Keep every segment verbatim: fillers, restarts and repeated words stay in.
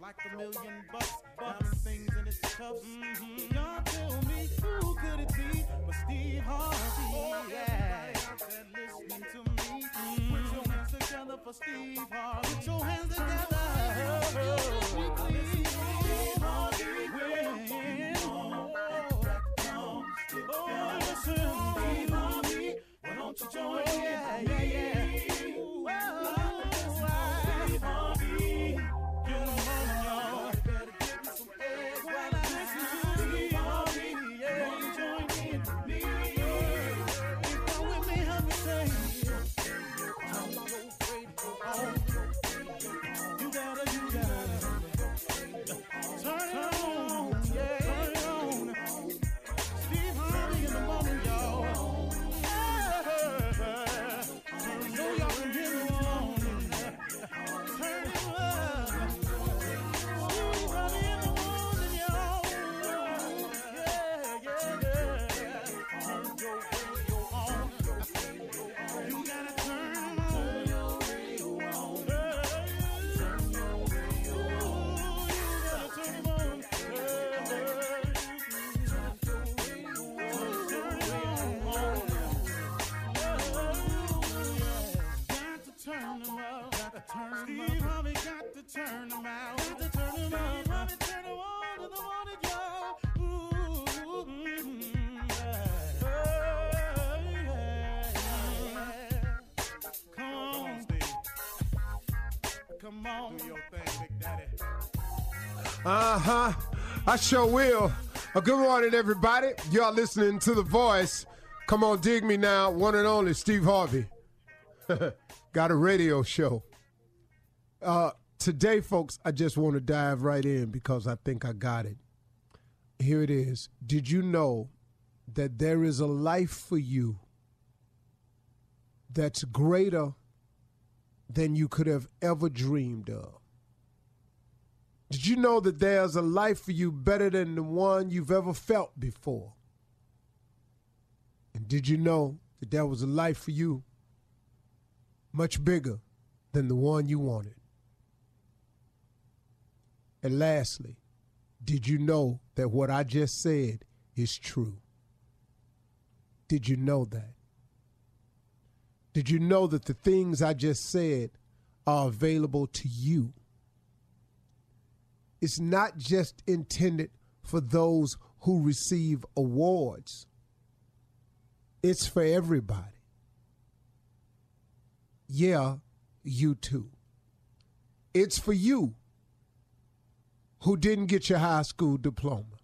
Like a million bucks, bucks, things in its cups. Mm-hmm. Y'all tell me, who could it be but Steve Harvey? Oh, yeah. Listening to me. Mm-hmm. Put your hands together for Steve Harvey. Put your hands together. Uh-huh. I sure will. Uh, good morning, everybody. Y'all listening to The Voice. Come on, dig me now. One and only Steve Harvey. Got a radio show. Uh, today, folks, I just want to dive right in because I think I got it. Here it is. Did you know that there is a life for you that's greater than you could have ever dreamed of? Did you know that there's a life for you better than the one you've ever felt before? And did you know that there was a life for you much bigger than the one you wanted. And lastly, did you know that what I just said is true? Did you know that? Did you know that the things I just said are available to you? It's not just intended for those who receive awards. It's for everybody. Yeah, you too. It's for you who didn't get your high school diploma.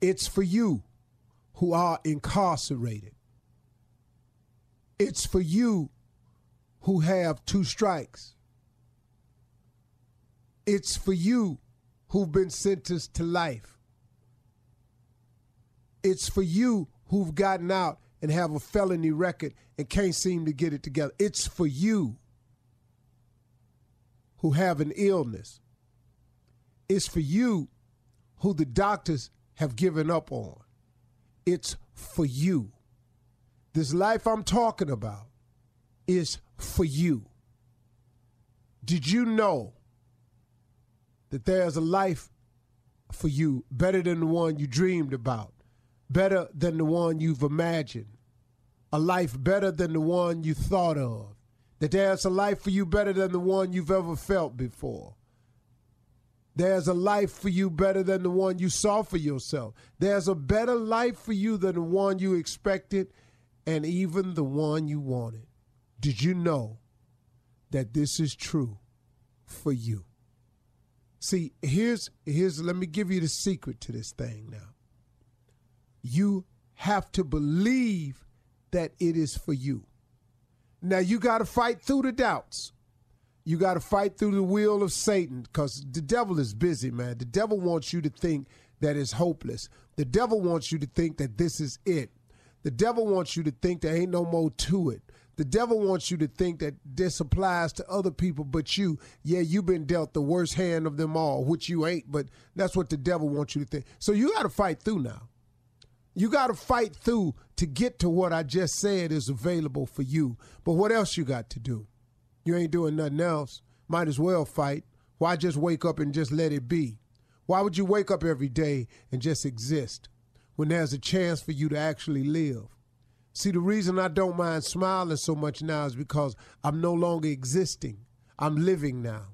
It's for you who are incarcerated. It's for you who have two strikes. It's for you who've been sentenced to life. It's for you who've gotten out and have a felony record and can't seem to get it together. It's for you who have an illness. It's for you who the doctors have given up on. It's for you. This life I'm talking about is for you. Did you know that there's a life for you better than the one you dreamed about, better than the one you've imagined, a life better than the one you thought of, that there's a life for you better than the one you've ever felt before? There's a life for you better than the one you saw for yourself. There's a better life for you than the one you expected and even the one you wanted. Did you know that this is true for you? See, here's, here's, let me give you the secret to this thing now. You have to believe that it is for you. Now, you got to fight through the doubts. You got to fight through the will of Satan, because the devil is busy, man. The devil wants you to think that it's hopeless. The devil wants you to think that this is it. The devil wants you to think there ain't no more to it. The devil wants you to think that this applies to other people but you. Yeah, you've been dealt the worst hand of them all, which you ain't, but that's what the devil wants you to think. So you got to fight through now. You got to fight through to get to what I just said is available for you. But what else you got to do? You ain't doing nothing else. Might as well fight. Why just wake up and just let it be? Why would you wake up every day and just exist when there's a chance for you to actually live? See, the reason I don't mind smiling so much now is because I'm no longer existing. I'm living now.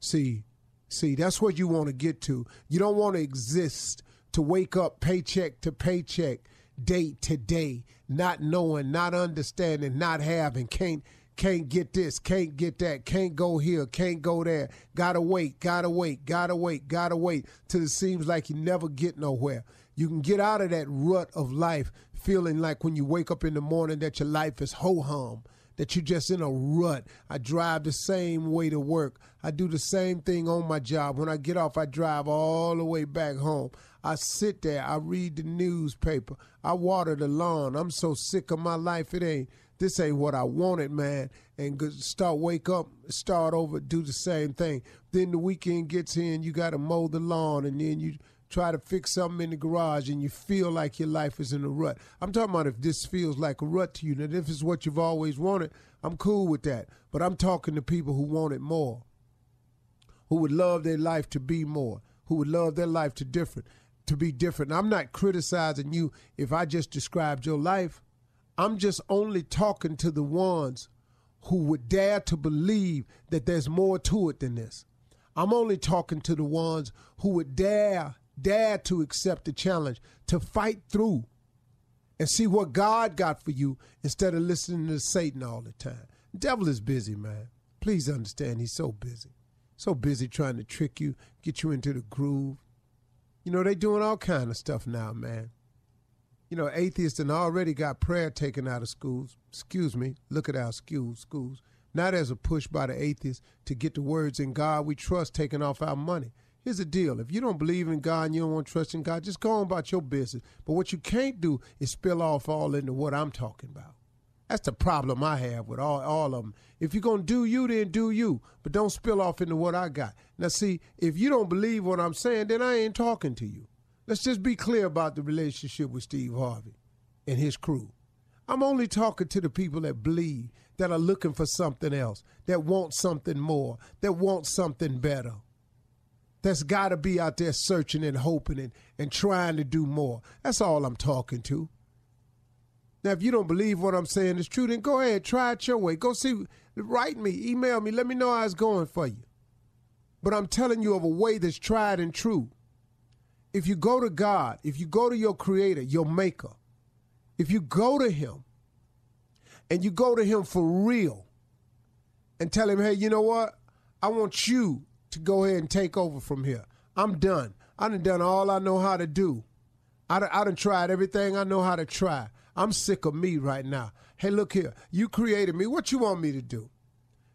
See, see, that's what you want to get to. You don't want to exist, to wake up paycheck to paycheck, day to day, not knowing, not understanding, not having, can't. Can't get this, can't get that, can't go here, can't go there. Gotta wait, gotta wait, gotta wait, gotta wait till it seems like you never get nowhere. You can get out of that rut of life feeling like when you wake up in the morning that your life is ho-hum, that you're just in a rut. I drive the same way to work. I do the same thing on my job. When I get off, I drive all the way back home. I sit there, I read the newspaper, I water the lawn. I'm so sick of my life, it ain't. This ain't what I wanted, man. And start, wake up, start over, do the same thing. Then the weekend gets here and you got to mow the lawn, and then you try to fix something in the garage and you feel like your life is in a rut. I'm talking about if this feels like a rut to you. Now, if it's what you've always wanted, I'm cool with that. But I'm talking to people who want it more, who would love their life to be more, who would love their life to different, to be different. Now, I'm not criticizing you if I just described your life. I'm just only talking to the ones who would dare to believe that there's more to it than this. I'm only talking to the ones who would dare, dare to accept the challenge, to fight through and see what God got for you instead of listening to Satan all the time. The devil is busy, man. Please understand, he's so busy. So busy trying to trick you, get you into the groove. You know, they're doing all kind of stuff now, man. You know, atheists and already got prayer taken out of schools. Excuse me. Look at our schools. schools. Now there's a push by the atheists to get the words "in God we trust" taken off our money. Here's the deal. If you don't believe in God and you don't want to trust in God, just go on about your business. But what you can't do is spill off all into what I'm talking about. That's the problem I have with all, all of them. If you're going to do you, then do you. But don't spill off into what I got. Now, see, if you don't believe what I'm saying, then I ain't talking to you. Let's just be clear about the relationship with Steve Harvey and his crew. I'm only talking to the people that believe that are looking for something else, that want something more, that want something better. That's got to be out there searching and hoping and, and trying to do more. That's all I'm talking to. Now, if you don't believe what I'm saying is true, then go ahead, try it your way. Go see, write me, email me, let me know how it's going for you. But I'm telling you of a way that's tried and true. If you go to God, if you go to your creator, your maker, if you go to him and you go to him for real and tell him, hey, you know what? I want you to go ahead and take over from here. I'm done. I done done all I know how to do. I done, I done tried everything I know how to try. I'm sick of me right now. Hey, look here. You created me. What you want me to do?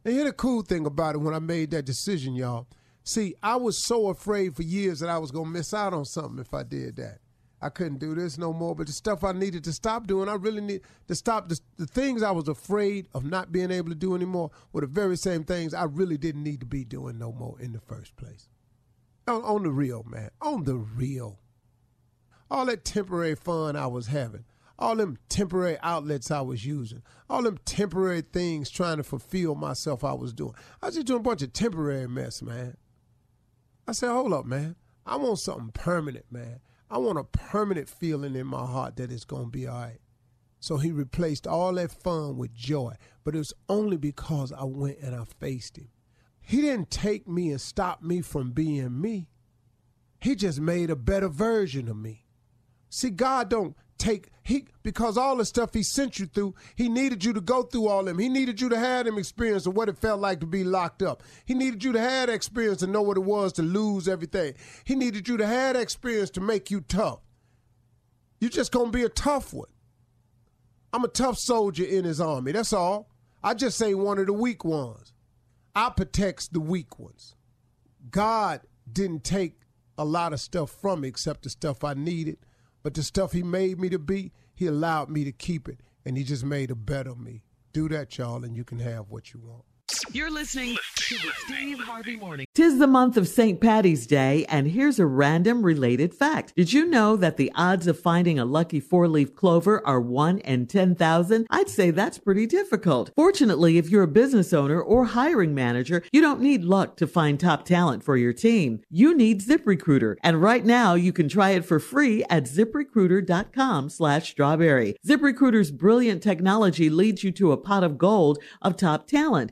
And here's the cool thing about it when I made that decision, y'all. See, I was so afraid for years that I was going to miss out on something if I did that. I couldn't do this no more, but the stuff I needed to stop doing, I really need to stop the, the things I was afraid of not being able to do anymore were the very same things I really didn't need to be doing no more in the first place. On, on the real, man, on the real. All that temporary fun I was having, all them temporary outlets I was using, all them temporary things trying to fulfill myself I was doing. I was just doing a bunch of temporary mess, man. I said, hold up, man. I want something permanent, man. I want a permanent feeling in my heart that it's going to be all right. So he replaced all that fun with joy. But it was only because I went and I faced him. He didn't take me and stop me from being me. He just made a better version of me. See, God don't take, he because all the stuff he sent you through, he needed you to go through all them. He needed you to have them experience of what it felt like to be locked up. He needed you to have that experience to know what it was to lose everything. He needed you to have that experience to make you tough. You're just going to be a tough one. I'm a tough soldier in his army. That's all. I just ain't one of the weak ones. I protect the weak ones. God didn't take a lot of stuff from me except the stuff I needed. But the stuff he made me to be, he allowed me to keep it, and he just made a better me. Do that, y'all, and you can have what you want. You're listening to the Steve Harvey Morning. Tis the month of Saint Patty's Day, and here's a random related fact. Did you know that the odds of finding a lucky four-leaf clover are one in ten thousand? I'd say that's pretty difficult. Fortunately, if you're a business owner or hiring manager, you don't need luck to find top talent for your team. You need ZipRecruiter, and right now you can try it for free at zip recruiter dot com slash strawberry. ZipRecruiter's brilliant technology leads you to a pot of gold of top talent.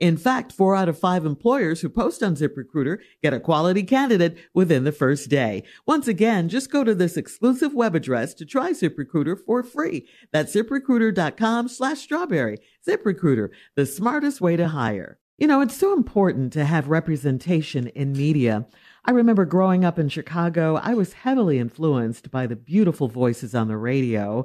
In fact, four out of five employers who post on ZipRecruiter get a quality candidate within the first day. Once again, just go to this exclusive web address to try ZipRecruiter for free. That's zip recruiter dot com slash strawberry. ZipRecruiter, the smartest way to hire. You know, it's so important to have representation in media. I remember growing up in Chicago, I was heavily influenced by the beautiful voices on the radio.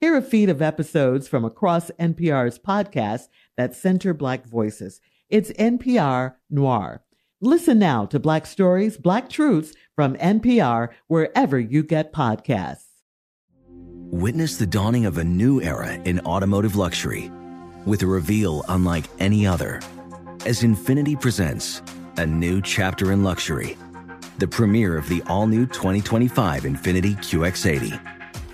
Hear a feed of episodes from across N P R's podcasts that center Black voices. It's N P R Noir. Listen now to Black Stories, Black Truths from N P R, wherever you get podcasts. Witness the dawning of a new era in automotive luxury with a reveal unlike any other as Infiniti presents a new chapter in luxury, the premiere of the all-new twenty twenty-five Infiniti Q X eighty.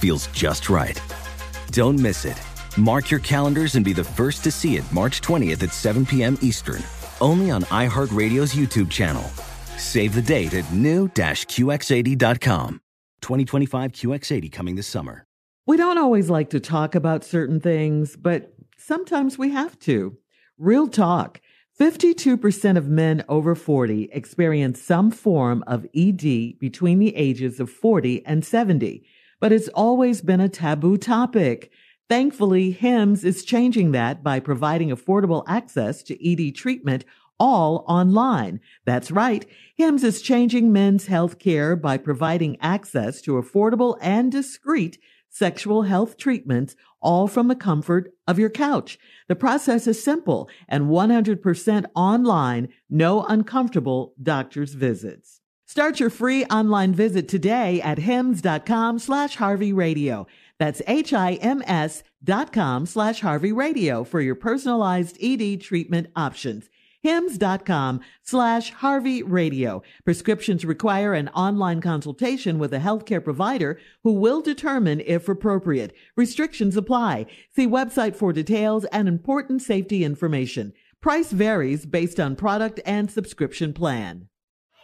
feels just right. Don't miss it. Mark your calendars and be the first to see it March twentieth at seven p.m. Eastern, only on iHeartRadio's YouTube channel. Save the date at new dash Q X eighty dot com. twenty twenty-five Q X eighty coming this summer. We don't always like to talk about certain things, but sometimes we have to. Real talk. fifty-two percent of men over forty experience some form of E D between the ages of forty and seventy, but it's always been a taboo topic. Thankfully, Hims is changing that by providing affordable access to E D treatment all online. That's right. Hims is changing men's health care by providing access to affordable and discreet sexual health treatments, all from the comfort of your couch. The process is simple and one hundred percent online, no uncomfortable doctor's visits. Start your free online visit today at hims.com slash Harvey Radio. That's H-I-M-S dot com slash Harvey Radio for your personalized E D treatment options. Hims.com slash Harvey Radio. Prescriptions require an online consultation with a healthcare provider who will determine if appropriate. Restrictions apply. See website for details and important safety information. Price varies based on product and subscription plan.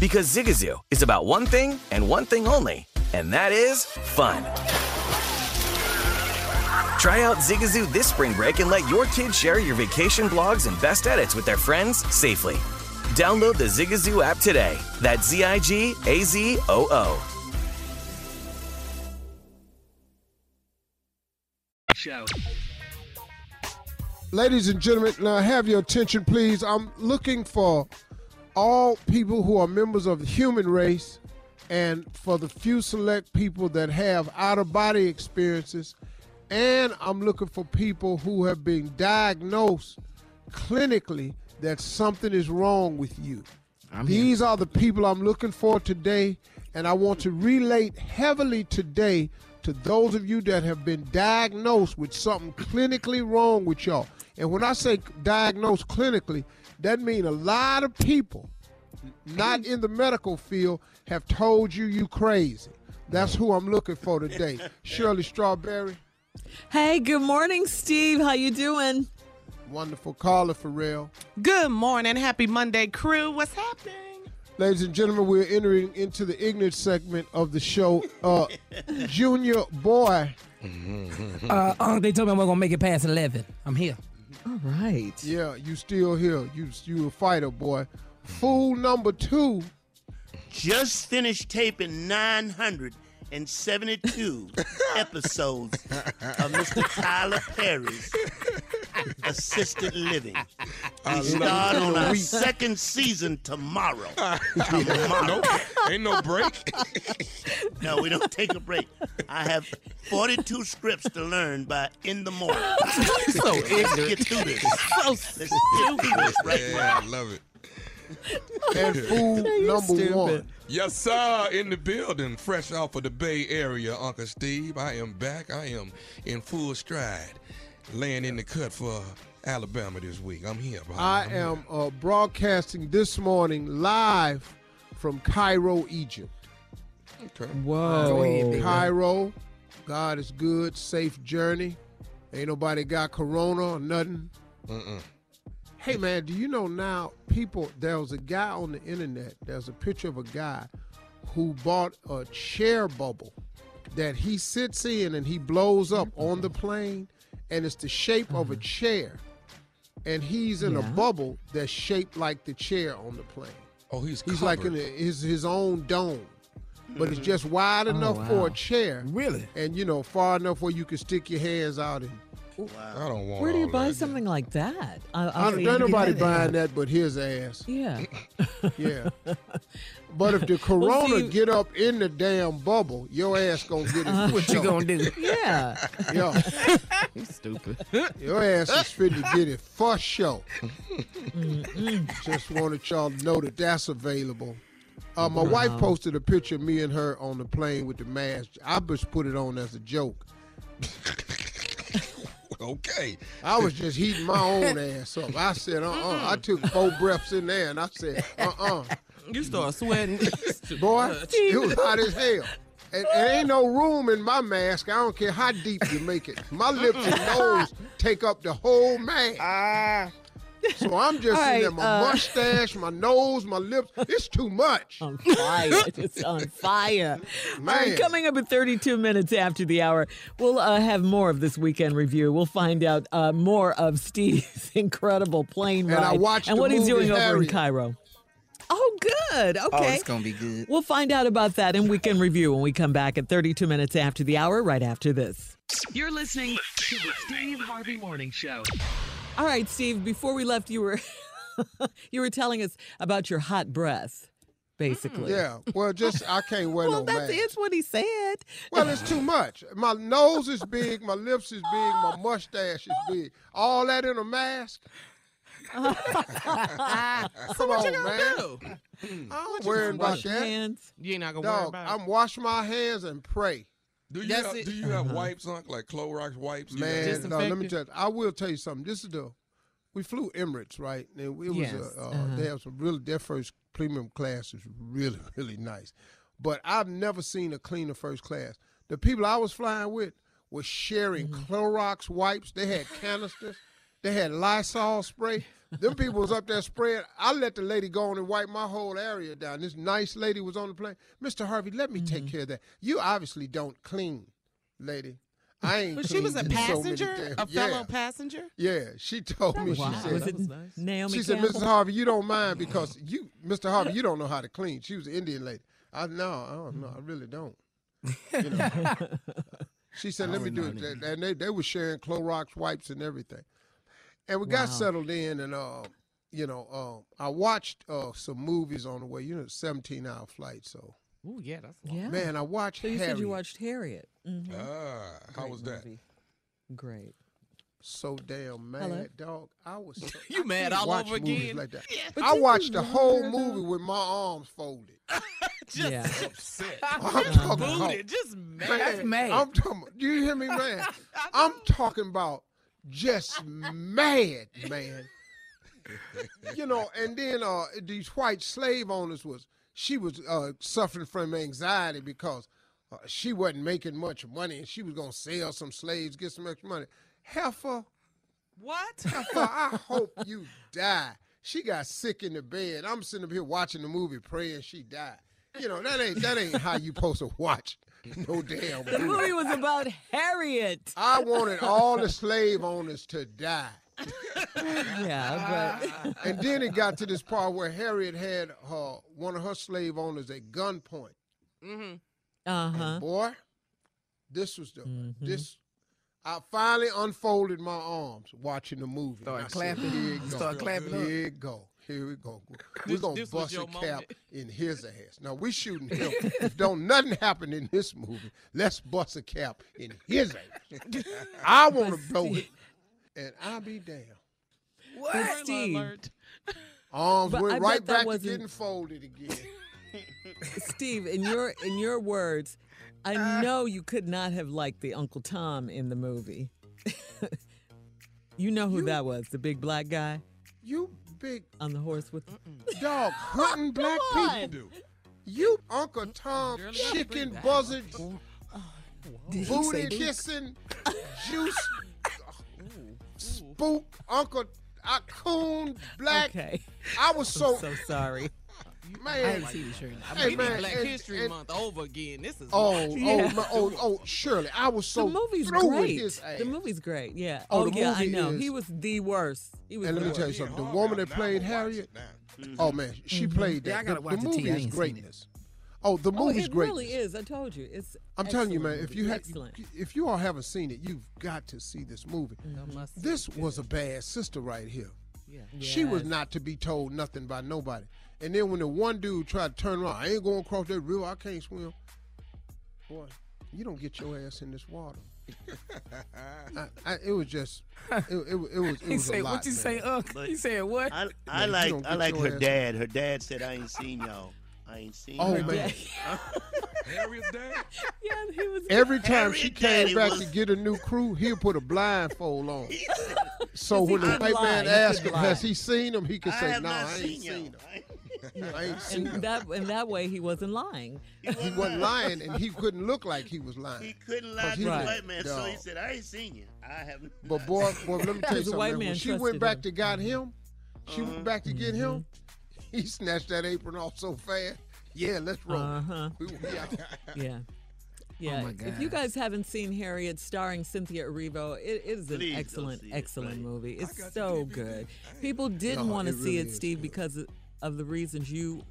Because Zigazoo is about one thing and one thing only, and that is fun. Try out Zigazoo this spring break and let your kids share your vacation blogs and best edits with their friends safely. Download the Zigazoo app today. That's Z I G A Z O O. Show. Ladies and gentlemen, now have your attention, please. I'm looking for all people who are members of the human race, and for the few select people that have out-of-body experiences, and I'm looking for people who have been diagnosed clinically that something is wrong with you. I'm These here. are the people I'm looking for today, and I want to relate heavily today to those of you that have been diagnosed with something clinically wrong with y'all. And when I say diagnosed clinically, that means a lot of people not in the medical field have told you you crazy. That's who I'm looking for today. Shirley Strawberry. Hey, good morning, Steve. How you doing? Wonderful. Carla Farrell. Good morning. Happy Monday, crew. What's happening? Ladies and gentlemen, we're entering into the ignorant segment of the show. Uh, junior boy. Uh, uh, they told me I wasn't going to make it past eleven. I'm here. All right. Yeah, you still here. You you a fighter, boy. Fool number two. Just finished taping nine hundred seventy-two episodes of Mister Tyler Perry's Assisted Living. We start on our second season tomorrow. Tomorrow. Nope. Ain't no break. No, we don't take a break. I have forty-two scripts to learn by in the morning. So let's get through this. So let's get through this right yeah, now. I love it. And food number stupid. one. Yes, sir. In the building, fresh off of the Bay Area, Uncle Steve. I am back. I am in full stride, laying in the cut for Alabama this week. I'm here. Bro. I I'm am here. Uh, broadcasting this morning live from Cairo, Egypt. Okay. Whoa. Cairo. God is good. Safe journey. Ain't nobody got corona or nothing. Mm-mm. Hey, man, do you know now people, there was a guy on the internet, there's a picture of a guy who bought a chair bubble that he sits in and he blows up on the plane, and it's the shape uh-huh. of a chair. And he's in yeah. a bubble that's shaped like the chair on the plane. Oh, he's He's covered. Like in a, his, his own dome. But it's just wide enough oh, wow. for a chair. Really? And, you know, far enough where you can stick your hands out and... Wow. I don't want Where do you buy something that. like that? I, I don't know nobody buying that but his ass. Yeah. yeah. But if the corona well, see, get up in the damn bubble, your ass going to get it. Uh, what you going to do? Yeah. Yo. You stupid. Your ass is fit to get it for sure. Just wanted y'all to know that that's available. Uh, my wow. wife posted a picture of me and her on the plane with the mask. I just put it on as a joke. Okay. I was just heating my own ass up. I said, uh-uh. Mm-hmm. I took four breaths in there, and I said, uh-uh. You start sweating. Boy, it was hot as hell. And, and ain't no room in my mask. I don't care how deep you make it. My lips and nose take up the whole mask. Ah. So I'm just right, sitting there, my uh, mustache, my nose, my lips. It's too much. On fire. It's on fire. Man. All right, coming up at thirty-two minutes after the hour, we'll uh, have more of this weekend review. We'll find out uh, more of Steve's incredible plane ride and, I watched and what he's doing Harriet. over in Cairo. Oh, good. Okay. Oh, it's going to be good. We'll find out about that in Weekend Review when we come back at thirty-two minutes after the hour, right after this. You're listening to the Steve Harvey Morning Show. All right, Steve, before we left, you were you were telling us about your hot breath, basically. Yeah, well, just I can't wear well, no mask. Well, that's what he said. Well, it's too much. My nose is big. My lips is big. My mustache is big. All that in a mask? Come so what on, you gonna man. Do? I don't worry about that. Hands? You ain't not going to worry about it. I'm washing my hands and pray. Do you have, do you have uh-huh. wipes on, like Clorox wipes? Man, no, let me tell you. I will tell you something. This is the, we flew Emirates, right? And it was yes. a, uh, uh-huh. they have some really, their first premium class is really, really nice. But I've never seen a cleaner first class. The people I was flying with were sharing mm-hmm. Clorox wipes. They had canisters. They had Lysol spray. Them people was up there spraying. I let the lady go on and wipe my whole area down. This nice lady was on the plane. Mister Harvey, let me mm-hmm. take care of that. You obviously don't clean, lady. I ain't. But she was a passenger, so a fellow yeah. passenger. Yeah, she told that me. Wow. She said, was it nice. Naomi she Campbell? said, Missus Harvey, you don't mind because you, Mister Harvey, you don't know how to clean. She was an Indian lady. I no, I don't know. I really don't. You know. She said, let me do it, it. And they they were sharing Clorox wipes and everything. And we wow. got settled in, and uh, you know, uh, I watched uh, some movies on the way. You know, seventeen-hour flight, so. Oh yeah, that's long. Yeah. Man, I watched. So you Harriet. said you watched Harriet. Mm-hmm. Ah, Great how was movie. that? Great. So damn mad, Hello? dog. I was. So, you I mad all over again? Like that. Yeah. I watched the whole movie with my arms folded. Just yeah. upset. I'm just talking booted. About, just mad. Man, that's mad. I'm talking. Do you hear me, man? I'm talking about. Just mad, man. You know, and then uh, these white slave owners was, she was uh, suffering from anxiety because uh, she wasn't making much money and she was going to sell some slaves, get some extra money. Heifer. What? Heifer, I hope you die. She got sick in the bed. I'm sitting up here watching the movie praying she died. You know, that ain't, that ain't how you supposed to watch no damn movie. The movie was about Harriet. I wanted all the slave owners to die. Yeah, but. And then it got to this part where Harriet had her, one of her slave owners at gunpoint. Mm-hmm. Uh-huh. And boy, this was the, mm-hmm. this, I finally unfolded my arms watching the movie. Start clapping. Said, Here it go. Start clapping Here up. it go. Here we go. We're going to bust a cap moment. in his ass. Now, we're shooting him. If don't nothing happen in this movie, let's bust a cap in his ass. I want to blow it, and I'll be damn. What? But Steve. Arms but went I right back to getting folded again. Steve, in your in your words, I uh, know you could not have liked the Uncle Tom in the movie. You know who you, that was, the big black guy? You Big on the horse with Mm-mm. dog hunting black people. Do. You Uncle Tom, Girl, chicken buzzard, oh, booty kissing, juice, Ooh. spook, Uncle. a coon black. Okay. I was so I'm so sorry. Man, I didn't see the Shirley. I mean, hey, man, Black and, History and, Month over again. This is oh, oh, yeah. my, oh, oh, Shirley, I was so the movie's through great. With this ass. The movie's great, yeah. Oh, oh yeah, I know. Is, he was the worst. He was. And the let me worst. Tell you something. The woman that played Harriet. Mm-hmm. Oh man, she mm-hmm. played that. Yeah, I gotta the watch the movie is greatness. Oh, the movie's oh, great. It really is. I told you, it's. I'm telling you, man. If you have, if you all haven't seen it, you've got to see this movie. Mm-hmm. This was a bad sister right here. Yeah. She was not to be told nothing by nobody. And then when the one dude tried to turn around, I ain't going across that river, I can't swim. Boy, you don't get your ass in this water. I, I, it was just, it, it, it was, it was say, a lot. What you man. Say, Unc? You said what? I, I man, like, I like her dad. Her dad said, I ain't seen y'all. I ain't seen oh, her man. Dad. Harriet's dad? Yeah, he was. Every time Harriet she came back was... to get a new crew, he'll put a blindfold on. So when the white man asks him, has he seen him? He can I say, no, nah, I ain't seen, seen him. Yeah. I ain't seen and him. That, and that way he wasn't lying. He wasn't, he wasn't lying, and he couldn't look like he was lying. He couldn't lie to the white man, dog. So he said, I ain't seen you. I haven't. But boy, boy, let me tell you something. When she went back him. To got him, she uh-huh. went back to get him, he snatched that apron off so fast. Yeah, let's roll. Uh-huh. Yeah. Yeah, oh if you guys haven't seen Harriet, starring Cynthia Erivo, it, it is an Please excellent, it, excellent right? movie. It's so good. People didn't no, want to really see it, Steve, good. Because of, of the reasons you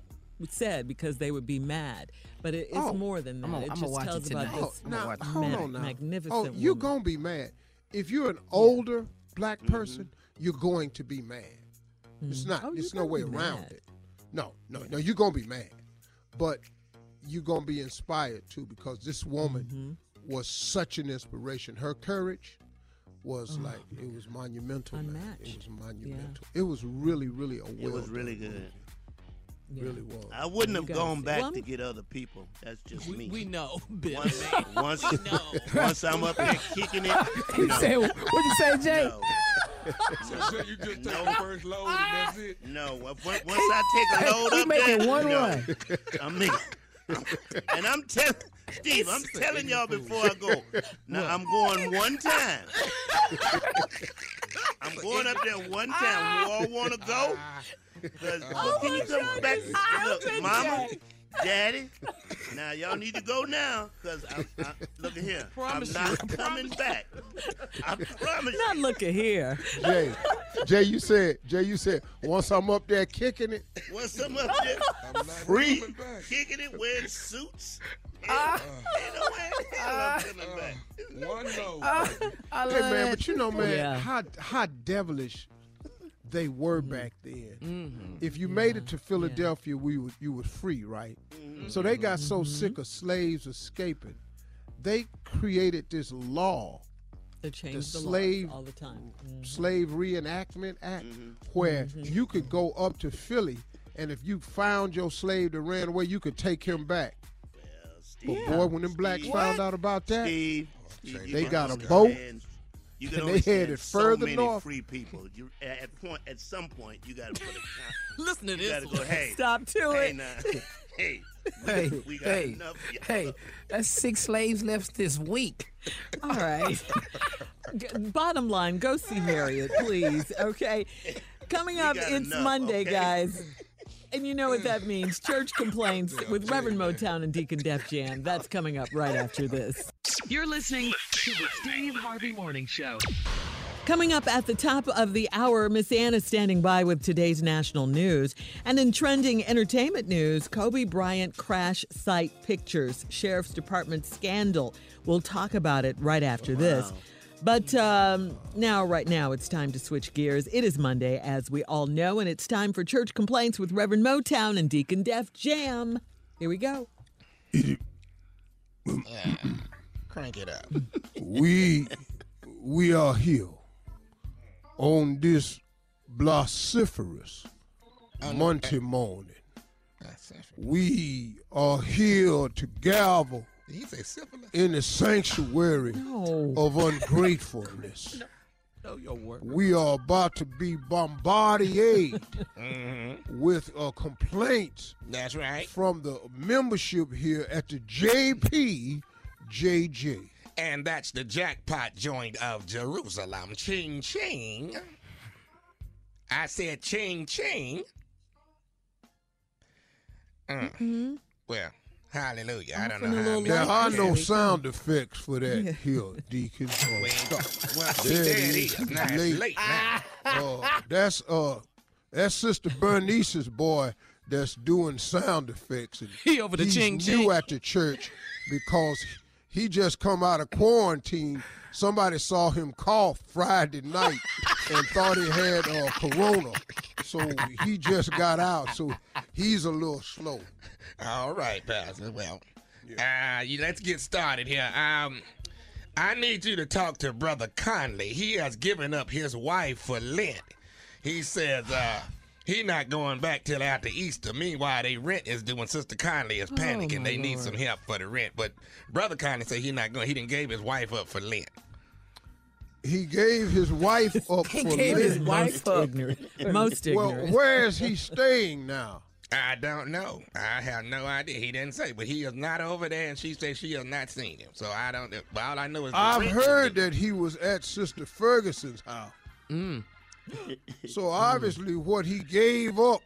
said, because they would be mad. But it, it's oh, more than that. A, it I'm just tells it about this oh, now, hold on now. Magnificent oh, you're going to be mad. If you're an older black person, mm-hmm. you're going to be mad. Mm-hmm. It's not. Oh, there's no way around mad. It. No, no, no, you're going to be mad. But... you're going to be inspired, too, because this woman mm-hmm. was such an inspiration. Her courage was oh, like, it was monumental. Man. It was monumental. Yeah. It was really, really a well It was really good. Yeah. Really was. I wouldn't have gone back well, to get other people. That's just we, me. We know, Bill. Once, once, once I'm up here kicking it. You no. say, what'd you say, Jay? No. So, so you just take no. the first load and that's it? No. Once I take a load up making there, one no. run. I'm making and I'm telling Steve, I'm telling y'all before I go. Now I'm going one time. I'm going up there one time. You all want to go? Oh, can you come back? Look, Mama, Daddy. Now y'all need to go now, cause I'm, I'm look at here. I'm not coming back. I promise. Not you. Look at here, Jay. Jay, you said. Jay, you said. Once I'm up there kicking it. Once I'm up there, I'm free kicking it wearing suits. Uh, uh, one low. Uh, hey man, but you know, man, yeah. how how devilish they were mm-hmm. back then. Mm-hmm. If you yeah. made it to Philadelphia, yeah. we were, you were free, right? Mm-hmm. So they got so mm-hmm. sick of slaves escaping, they created this law, they changed the slave, law all the time. Mm-hmm. Slave Reenactment Act, mm-hmm. where mm-hmm. you could go up to Philly, and if you found your slave that ran away, you could take him back. Well, Steve, but boy, when them blacks Steve, found what? Out about that, Steve, Steve, they got a boat. Man. You can they headed so further many north. Free people. You, at point, at some point, you got to put a. Listen to you this. Go, hey, stop to hey, it. Nah, hey, hey, we got hey, enough. Hey, that's six slaves left this week. All right. Bottom line, go see Harriet, please. Okay. Coming up, it's enough, Monday, okay? guys. And you know what that means? Church Complaints with Reverend Motown and Deacon Def Jam. That's coming up right after this. You're listening to the Steve Harvey Morning Show. Coming up at the top of the hour, Miss Anna standing by with today's national news. And in trending entertainment news, Kobe Bryant crash site pictures, Sheriff's Department scandal. We'll talk about it right after wow. this. But um, now, right now, it's time to switch gears. It is Monday, as we all know, and it's time for Church Complaints with Reverend Motown and Deacon Def Jam. Here we go. Yeah, crank it up. we, we are here on this blosiferous Monday morning. We are here to gavel. Did he say syphilis? In the sanctuary no. of ungratefulness. No. No, your word. We are about to be bombarded mm-hmm. with a complaint. That's right. From the membership here at the J P J J. And that's the jackpot joint of Jerusalem. Ching, ching. I said ching ching. Mm. Mm-hmm. Well, hallelujah. I'm I don't know how. There are no sound effects for that yeah. here, Deacon. Oh, well, there it is. Now it's late. late now. uh, that's uh, that's Sister Bernice's boy that's doing sound effects. And he over the ching ching. He's new at the church because he just come out of quarantine. Somebody saw him cough Friday night and thought he had uh, corona. So he just got out, so he's a little slow. All right, Pastor. Well, yeah. uh, you, let's get started here. Um, I need you to talk to Brother Conley. He has given up his wife for Lent. He says uh, he's not going back till after Easter. Meanwhile, they rent is doing. Sister Conley is panicking. Oh, they Lord. need some help for the rent. But Brother Conley said he's not going. He didn't gave his wife up for Lent. He gave his wife up he for gave Lent. His wife Most up. ignorant. Most ignorant. Well, where is he staying now? I don't know. I have no idea. He didn't say, but he is not over there, and she said she has not seen him. So I don't know. All I know is I've heard that he was at Sister Ferguson's house. Mm. So obviously mm. what he gave up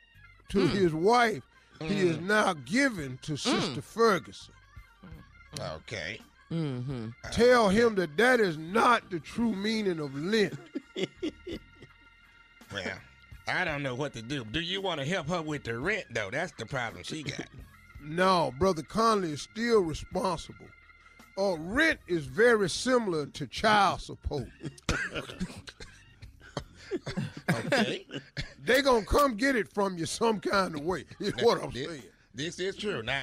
to mm. his wife, mm. he is now giving to mm. Sister Ferguson. Okay. Mm-hmm. Tell okay. him that that is not the true meaning of Lent. Well, I don't know what to do. Do you want to help her with the rent, though? That's the problem she got. No, Brother Conley is still responsible. Uh, rent is very similar to child support. Okay. They going to come get it from you some kind of way, is now, what I'm this, saying. This is true. Now,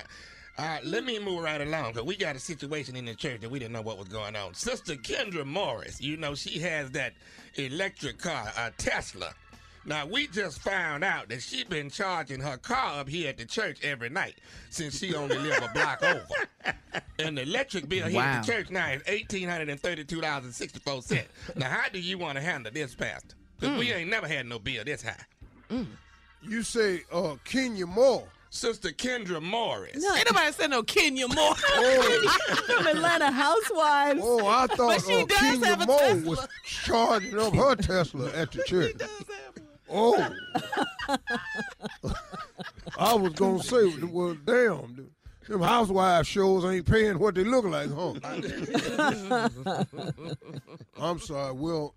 uh, let me move right along, because we got a situation in the church that we didn't know what was going on. Sister Kendra Morris, you know, she has that electric car, a Tesla. Now, we just found out that she's been charging her car up here at the church every night since she only lives a block over. And the electric bill here wow. at the church now is one thousand eight hundred thirty-two dollars and sixty-four cents. Now, how do you want to handle this, Pastor? Because mm. we ain't never had no bill this high. Mm. You say uh, Kenya Moore. Sister Kendra Morris. No, ain't nobody said no Kenya Moore. Oh. From Atlanta Housewives. Oh, I thought uh, Kenya Moore was charging up her Tesla at the church. She does have one. Oh. I was going to say, well, damn, dude. Them housewives shows ain't paying what they look like, huh? I'm sorry. Well,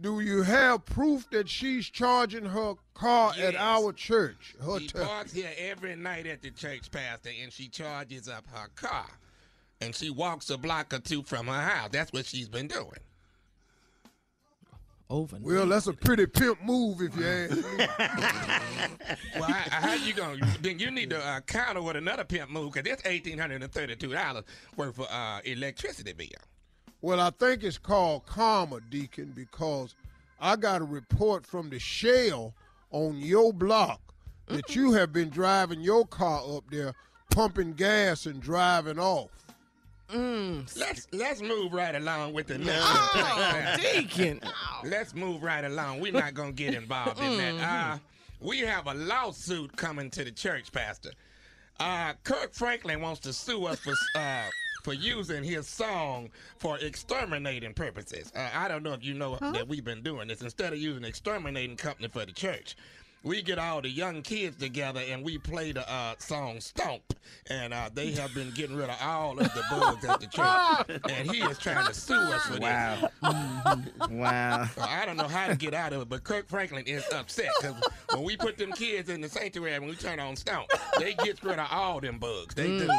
do you have proof that she's charging her car yes. at our church? Her she t- parks here every night at the church, Pastor, and she charges up her car. And she walks a block or two from her house. That's what she's been doing. Overnight. Well, that's a pretty pimp move, if you ask me. Well, I, I, how you going? Then you need to uh, counter with another pimp move, because that's one thousand eight hundred thirty-two dollars worth of uh, electricity bill. Well, I think it's called karma, Deacon, because I got a report from the shell on your block mm-hmm. that you have been driving your car up there, pumping gas and driving off. Mm. Let's let's move right along with the next. Oh, Deacon. Oh. Let's move right along. We're not going to get involved in mm-hmm. that. Uh, we have a lawsuit coming to the church, Pastor. Uh, Kirk Franklin wants to sue us for uh, for using his song for exterminating purposes. Uh, I don't know if you know huh? that we've been doing this. Instead of using exterminating company for the church, we get all the young kids together and we play the uh, song Stomp. And uh, they have been getting rid of all of the bugs at the church. And he is trying to sue us for wow. this. Mm-hmm. Wow. So I don't know how to get out of it, but Kirk Franklin is upset. Because when we put them kids in the sanctuary and we turn on Stomp, they get rid of all them bugs. They mm. do.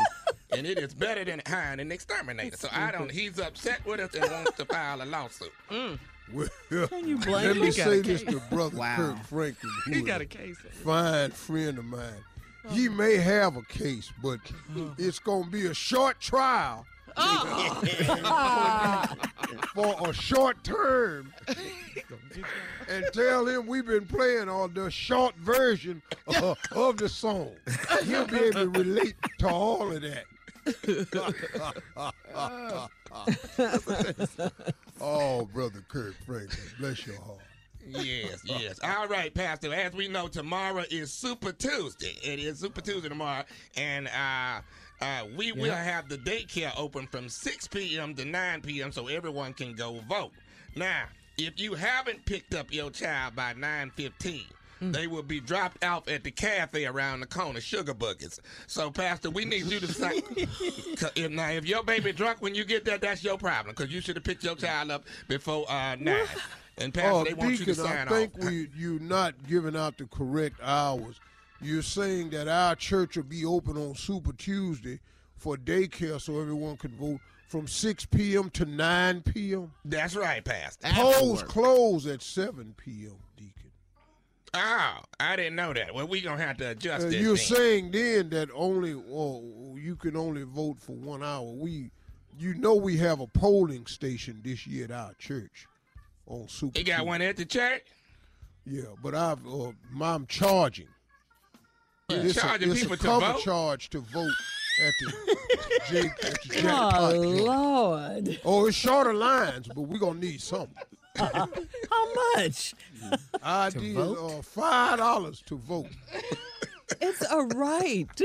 And it is better than hiring an exterminator. So I don't, he's upset with us and wants to file a lawsuit. Mm. Well, can you blame let me he say this to Brother wow. Kirk Franklin, who he got a case. A fine friend of mine. Oh. He may have a case, but oh. it's going to be a short trial oh. for a short term. And tell him we've been playing on the short version uh, of the song. He'll be able to relate to all of that. Oh, Brother Kirk Franklin, bless your heart. Yes, yes. All right, Pastor. As we know, tomorrow is Super Tuesday. It is Super Tuesday tomorrow, and uh, uh, we yeah. will have the daycare open from six p.m. to nine p.m. so everyone can go vote. Now, If you haven't picked up your child by nine fifteen, mm. they will be dropped off at the cafe around the corner, Sugar Buckets. So, Pastor, we need you to say, if, now, if your baby drunk when you get there, that's your problem, because you should have picked your child up before uh, nine. And, Pastor, oh, they want Deacon, you to sign off. I think off. We, you're not giving out the correct hours. You're saying that our church will be open on Super Tuesday for daycare so everyone can vote from six p m to nine p m That's right, Pastor. Polls close at seven p m, Deacon. Oh, I didn't know that. Well, we're going to have to adjust uh, that. You're thing. saying then that only oh, you can only vote for one hour. We, You know we have a polling station this year at our church on Super Tuesday. You got one at the church? Yeah, but I've, uh, I'm charging. It's charging a, it's people a to vote? Charge to vote at the, J, at the J, oh, Lord. Oh, it's shorter lines, but we're going to need something. Uh-uh. How much? I did uh, five dollars to vote. It's a right.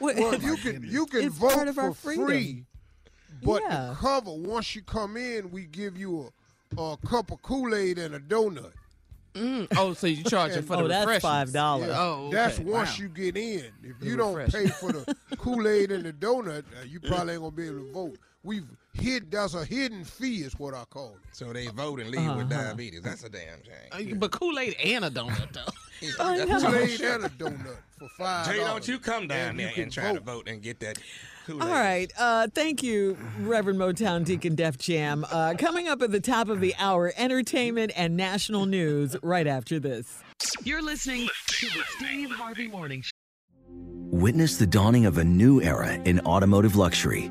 well, well, you can, you can vote for free, but yeah. the cover, once you come in, we give you a, a cup of Kool-Aid and a donut. Mm. Oh, so you charge it for oh, the refreshments. Oh, that's five dollars. Yeah. Oh, okay. That's once wow. you get in. If you don't pay for the Kool-Aid and the donut, uh, you probably ain't going to be able to vote. We've hid, that's a hidden fee is what I call it. So they vote and leave uh-huh. with diabetes. That's a damn shame. Yeah. But Kool-Aid and a donut, though. yeah, Kool-Aid and a donut for five dollars. Jay, don't you come down and there and try vote. to vote and get that Kool-Aid. All right. Uh, thank you, Reverend Motown Deacon Def Jam. Uh, coming up at the top of the hour, entertainment and national news right after this. You're listening to the Steve Harvey Morning Show. Witness the dawning of a new era in automotive luxury,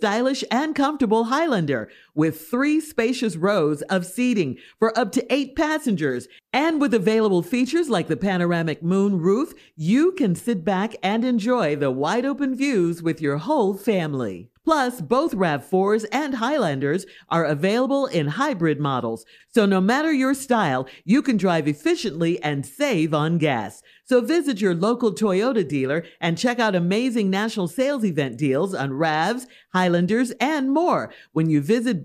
stylish and comfortable Highlander with three spacious rows of seating for up to eight passengers. And with available features like the panoramic moon roof, you can sit back and enjoy the wide open views with your whole family. Plus, both RAV fours and Highlanders are available in hybrid models. So no matter your style, you can drive efficiently and save on gas. So visit your local Toyota dealer and check out amazing national sales event deals on RAVs, Highlanders, and more when you visit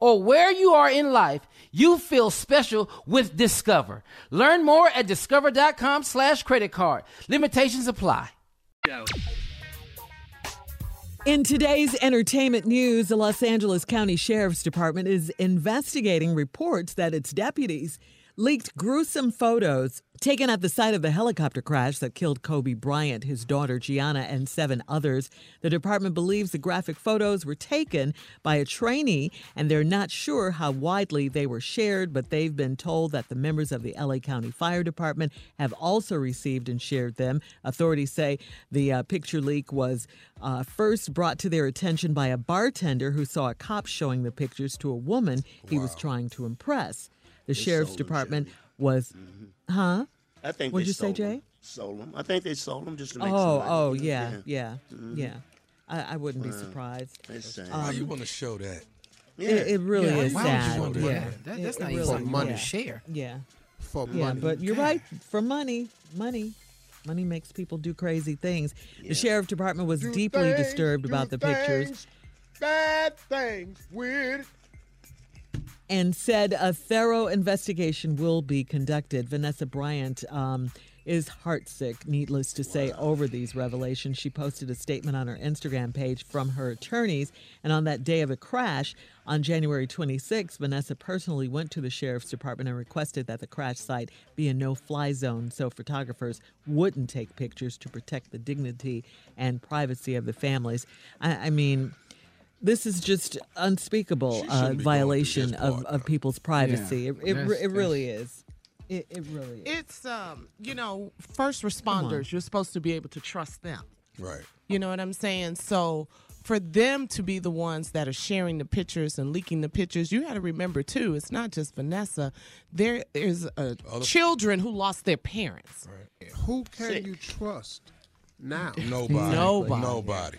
or where you are in life, you feel special with Discover. Learn more at discover.com slash credit card. Limitations apply. Go. In today's entertainment news, the Los Angeles County Sheriff's Department is investigating reports that its deputies leaked gruesome photos taken at the site of the helicopter crash that killed Kobe Bryant, his daughter Gianna, and seven others. The department believes the graphic photos were taken by a trainee, and they're not sure how widely they were shared, but they've been told that the members of the L A County Fire Department have also received and shared them. Authorities say the uh, picture leak was uh, first brought to their attention by a bartender who saw a cop showing the pictures to a woman he wow. was trying to impress. The they sheriff's department them, was, mm-hmm. huh? I think What'd they you sold say, Jay? Them. Sold them. I think they sold them just to make. Oh, oh yeah, yeah, yeah. Mm-hmm. yeah. I, I wouldn't wow. be surprised. That's sad. Um, Why you want to show that? Yeah. It, it really yeah. is Why sad. Why would you want yeah. that? that? That's it, not even really, for money yeah. share. Yeah. For yeah, money. But you're right. For money, money. Money makes people do crazy things. Yeah. The sheriff's department was do deeply things, disturbed about the things, pictures. Bad things with. And said a thorough investigation will be conducted. Vanessa Bryant um, is heartsick, needless to say, wow. over these revelations. She posted a statement on her Instagram page from her attorneys. And on that day of the crash, on January twenty-sixth, Vanessa personally went to the sheriff's department and requested that the crash site be a no-fly zone so photographers wouldn't take pictures to protect the dignity and privacy of the families. I, I mean... This is just unspeakable uh, violation of, of people's privacy. Yeah. It it, that's, it really is. It, it really is. It's um you know first responders. You're supposed to be able to trust them, right? You know what I'm saying? So for them to be the ones that are sharing the pictures and leaking the pictures, you got to remember too. It's not just Vanessa. There is a Other children who lost their parents. Right. Who can Sick. you trust now? Nobody. Nobody. Nobody.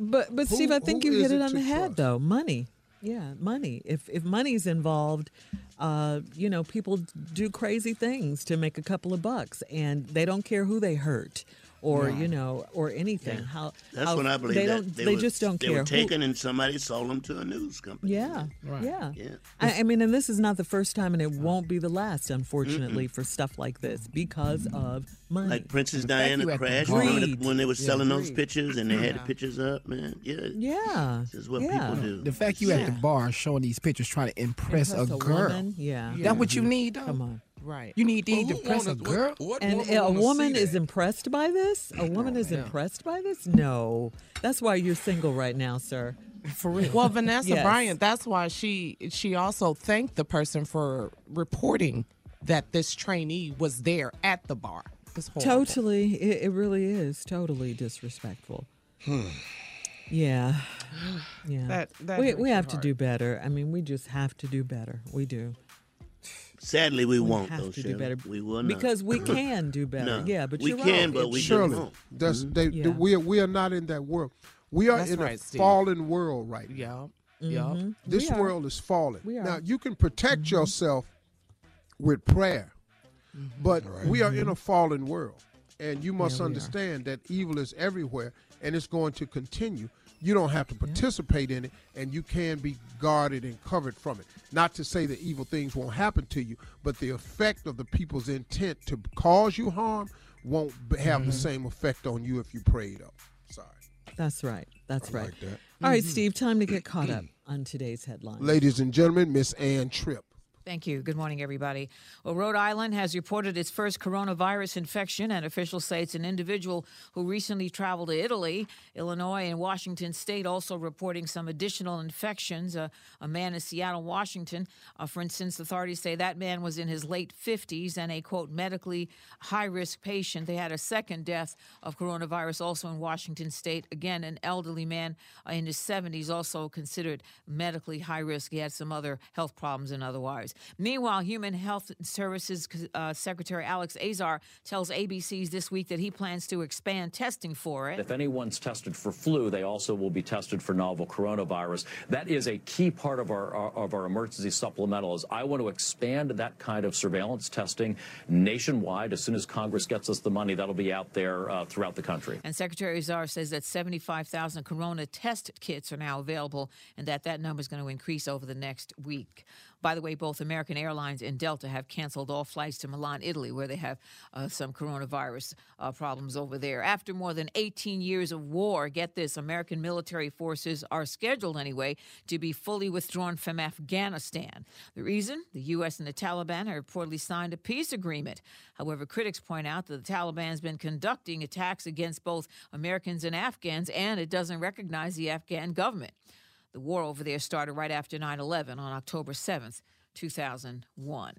But but who, Steve, I think you hit it on the head, trust? though. Money. Yeah, money. If if money's involved, uh, you know, people do crazy things to make a couple of bucks, and they don't care who they hurt or, no. you know, or anything. Yeah. How That's how, what I believe. They, don't, they, they were, just don't they care. They were taken who, and somebody sold them to a news company. Yeah, right. yeah. yeah. I, I mean, and this is not the first time, and it won't be the last, unfortunately, Mm-mm. for stuff like this because of money. Like Princess Diana crashed when they were selling yeah, those pictures and they yeah. had the pictures up, man. Yeah. Yeah. This is what yeah. people do. The fact you yeah. at the bar showing these pictures trying to impress, impress a, a girl. Woman. Yeah. yeah. That's what you need, though. Come on. Right. You need to well, impress a girl. What, what and woman a woman is that? impressed by this? A woman oh, is yeah. impressed by this? No. That's why you're single right now, sir. For real. Well, Vanessa yes. Bryant, that's why she she also thanked the person for reporting that this trainee was there at the bar. Totally. It, it really is totally disrespectful. yeah. Yeah. That, that we we have hard. to do better. I mean, we just have to do better. We do. Sadly, we, we won't. Have though, to do better. We will not. Because we can do better. No. Yeah, but we you're can, right. but we Shirley, won't. That's, mm-hmm. they, yeah. they, we, are, we are not in that world. We are that's in right, a Steve. fallen world right now. Mm-hmm. Yep. This world is falling. Now, you can protect mm-hmm. yourself with prayer, mm-hmm. but right. we are in a fallen world. And you must yeah, understand that evil is everywhere, and it's going to continue. You don't have to participate yeah. in it, and you can be guarded and covered from it. Not to say that evil things won't happen to you, but the effect of the people's intent to cause you harm won't have mm-hmm. the same effect on you if you prayed up. Sorry. That's right. That's I right. Like that. All mm-hmm. right, Steve, time to get caught up on today's headlines. Ladies and gentlemen, Miss Ann Tripp. Thank you. Good morning, everybody. Well, Rhode Island has reported its first coronavirus infection, and officials say it's an individual who recently traveled to Italy. Illinois and Washington State also reporting some additional infections. Uh, a man in Seattle, Washington, uh, for instance, authorities say that man was in his late fifties and a, quote, medically high-risk patient. They had a second death of coronavirus also in Washington State. Again, an elderly man uh, in his seventies also considered medically high-risk. He had some other health problems and otherwise. Meanwhile, Human Health Services uh, Secretary Alex Azar tells A B C's This Week that he plans to expand testing for it. If anyone's tested for flu, they also will be tested for novel coronavirus. That is a key part of our, our of our emergency supplemental. Is I want to expand that kind of surveillance testing nationwide. As soon as Congress gets us the money, that'll be out there uh, throughout the country. And Secretary Azar says that seventy-five thousand corona test kits are now available, and that that number is going to increase over the next week. By the way, both American Airlines and Delta have canceled all flights to Milan, Italy, where they have uh, some coronavirus uh, problems over there. After more than eighteen years of war, get this, American military forces are scheduled anyway to be fully withdrawn from Afghanistan. The reason? The U S and the Taliban have reportedly signed a peace agreement. However, critics point out that the Taliban has been conducting attacks against both Americans and Afghans, and it doesn't recognize the Afghan government. The war over there started right after nine eleven on October seventh, two thousand one.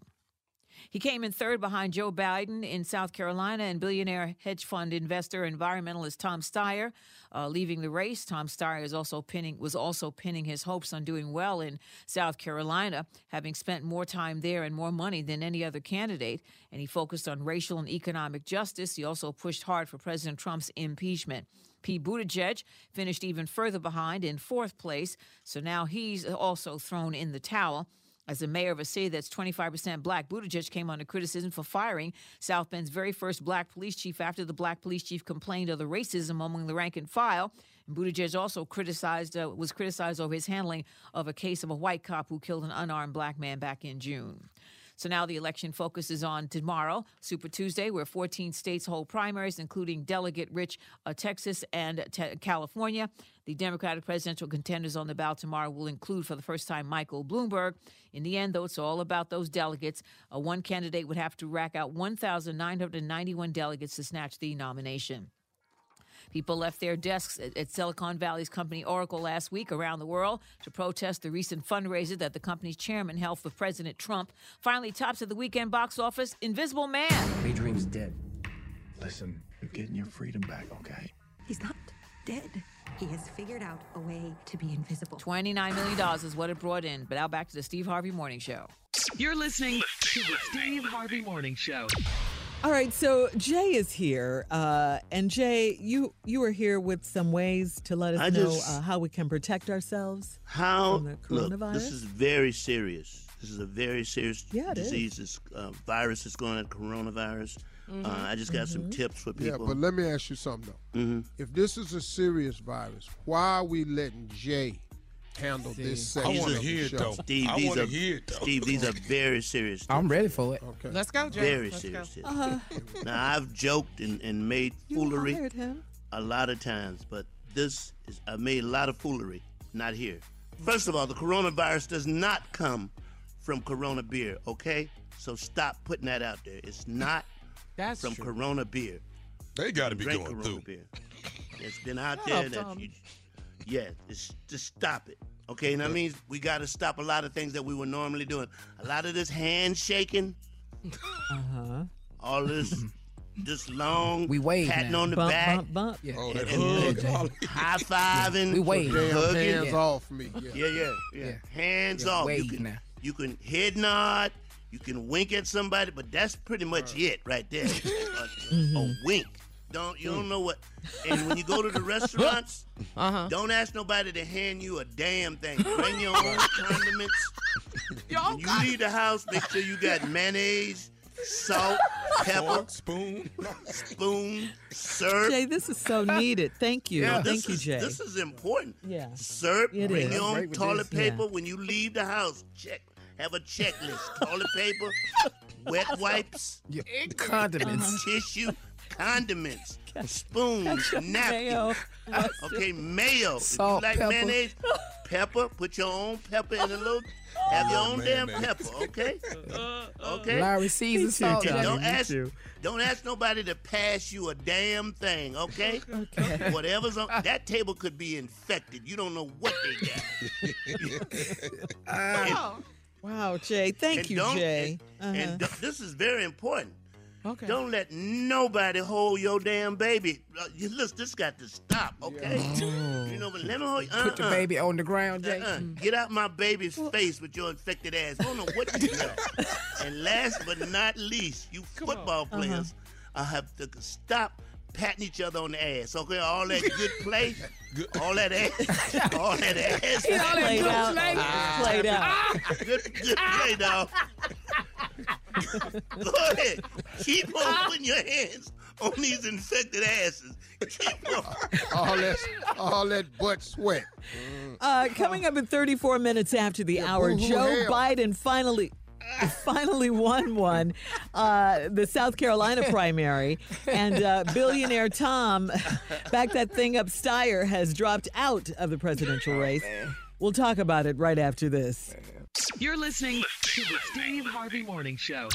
He came in third behind Joe Biden in South Carolina and billionaire hedge fund investor environmentalist Tom Steyer uh, leaving the race. Tom Steyer is also pinning, was also pinning his hopes on doing well in South Carolina, having spent more time there and more money than any other candidate. And he focused on racial and economic justice. He also pushed hard for President Trump's impeachment. Pete Buttigieg finished even further behind in fourth place. So now he's also thrown in the towel. As the mayor of a city that's twenty-five percent black, Buttigieg came under criticism for firing South Bend's very first black police chief after the black police chief complained of the racism among the rank and file. And Buttigieg also criticized uh, was criticized over his handling of a case of a white cop who killed an unarmed black man back in June. So now the election focuses on tomorrow, Super Tuesday, where fourteen states hold primaries, including delegate-rich uh, Texas and te- California. The Democratic presidential contenders on the ballot tomorrow will include, for the first time, Michael Bloomberg. In the end, though, it's all about those delegates. Uh, one candidate would have to rack out one thousand nine hundred ninety-one delegates to snatch the nomination. People left their desks at Silicon Valley's company Oracle last week around the world to protest the recent fundraiser that the company's chairman held for President Trump. Finally, tops of the weekend box office, Invisible Man. Daydream's dead. Listen, you're getting your freedom back, okay? He's not dead. He has figured out a way to be invisible. twenty-nine million dollars is what it brought in. But now back to the Steve Harvey Morning Show. You're listening to the Steve Harvey Morning Show. All right, so Jay is here, uh, and Jay, you you are here with some ways to let us I know just, uh, how we can protect ourselves how, from the coronavirus. Look, this is very serious. This is a very serious yeah, disease. This uh, virus is going on, coronavirus. Mm-hmm. Uh, I just got mm-hmm. some tips for people. Yeah, but let me ask you something, though. Mm-hmm. If this is a serious virus, why are we letting Jay handle Steve. this section? I want to hear it, though. Steve, I want to hear it, though. Steve, these are very serious tips. I'm ready for it. Okay. Let's go, Jay. Very Let's serious tips. Uh-huh. Now, I've joked and, and made you foolery hired him. a lot of times, but this is, I made a lot of foolery, not here. First of all, the coronavirus does not come from Corona beer, okay? So stop putting that out there. It's not That's from true. Corona beer. They got to be Drink going through. Beer. It's been out there oh, that you... Yeah, it's, just stop it. Okay, and that means we got to stop a lot of things that we were normally doing. A lot of this handshaking, uh-huh. all this, this long we patting now. on the bump, back, bump, bump. Yeah. Oh, and, and, and high fiving, yeah. we hugging, hands yeah. off me. Yeah, yeah, yeah. yeah. yeah. hands yeah, off. You can, now. you can head nod, you can wink at somebody, but that's pretty much right. it right there. a, mm-hmm. a wink. Don't you mm. don't know what? And when you go to the restaurants, uh-huh. don't ask nobody to hand you a damn thing. Bring your own condiments. Yo, when you God. leave the house, make sure you got mayonnaise, salt, pepper, spoon, spoon, syrup. Jay, this is so needed. Thank you. Yeah, Thank you, is, Jay. This is important. Yeah. Syrup, it bring is. your own toilet paper. Yeah. When you leave the house, check. Have a checklist. Toilet paper, wet wipes, yeah. condiments, tissue, condiments, spoons, napkins. Okay, mayo. Salt, if you like pepper. mayonnaise, pepper, put your own pepper in a little. Have your own oh, man, damn man. pepper, okay? Okay. Larry sees salt. Don't ask, don't ask nobody to pass you a damn thing, okay? Okay. Whatever's on that table could be infected. You don't know what they got. Wow. And, wow, Jay. Thank and you, Jay. And, uh-huh. and this is very important. Okay. Don't let nobody hold your damn baby. Uh, you, listen, this got to stop, okay? Yeah. You know, but let me hold you. Uh-uh. Put the baby on the ground, Jay. Uh-uh. Mm. Get out my baby's well. face with your infected ass. I don't know what you got. And last but not least, you Come football on. players uh-huh. have to stop patting each other on the ass, okay? All that good play, all that ass, all that ass. All that played good out. play. Ah. Played out. Ah. Good, good ah. play, dog. Go ahead. Keep on putting your hands on these infected asses. Keep on. All that, all that butt sweat. Uh, coming up in thirty-four minutes after the yeah, hour, Joe hell. Biden finally... finally won one, uh, the South Carolina primary. And uh, billionaire Tom, back that thing up, Steyer, has dropped out of the presidential race. Oh, we'll talk about it right after this. You're listening to the Steve Harvey Morning Show.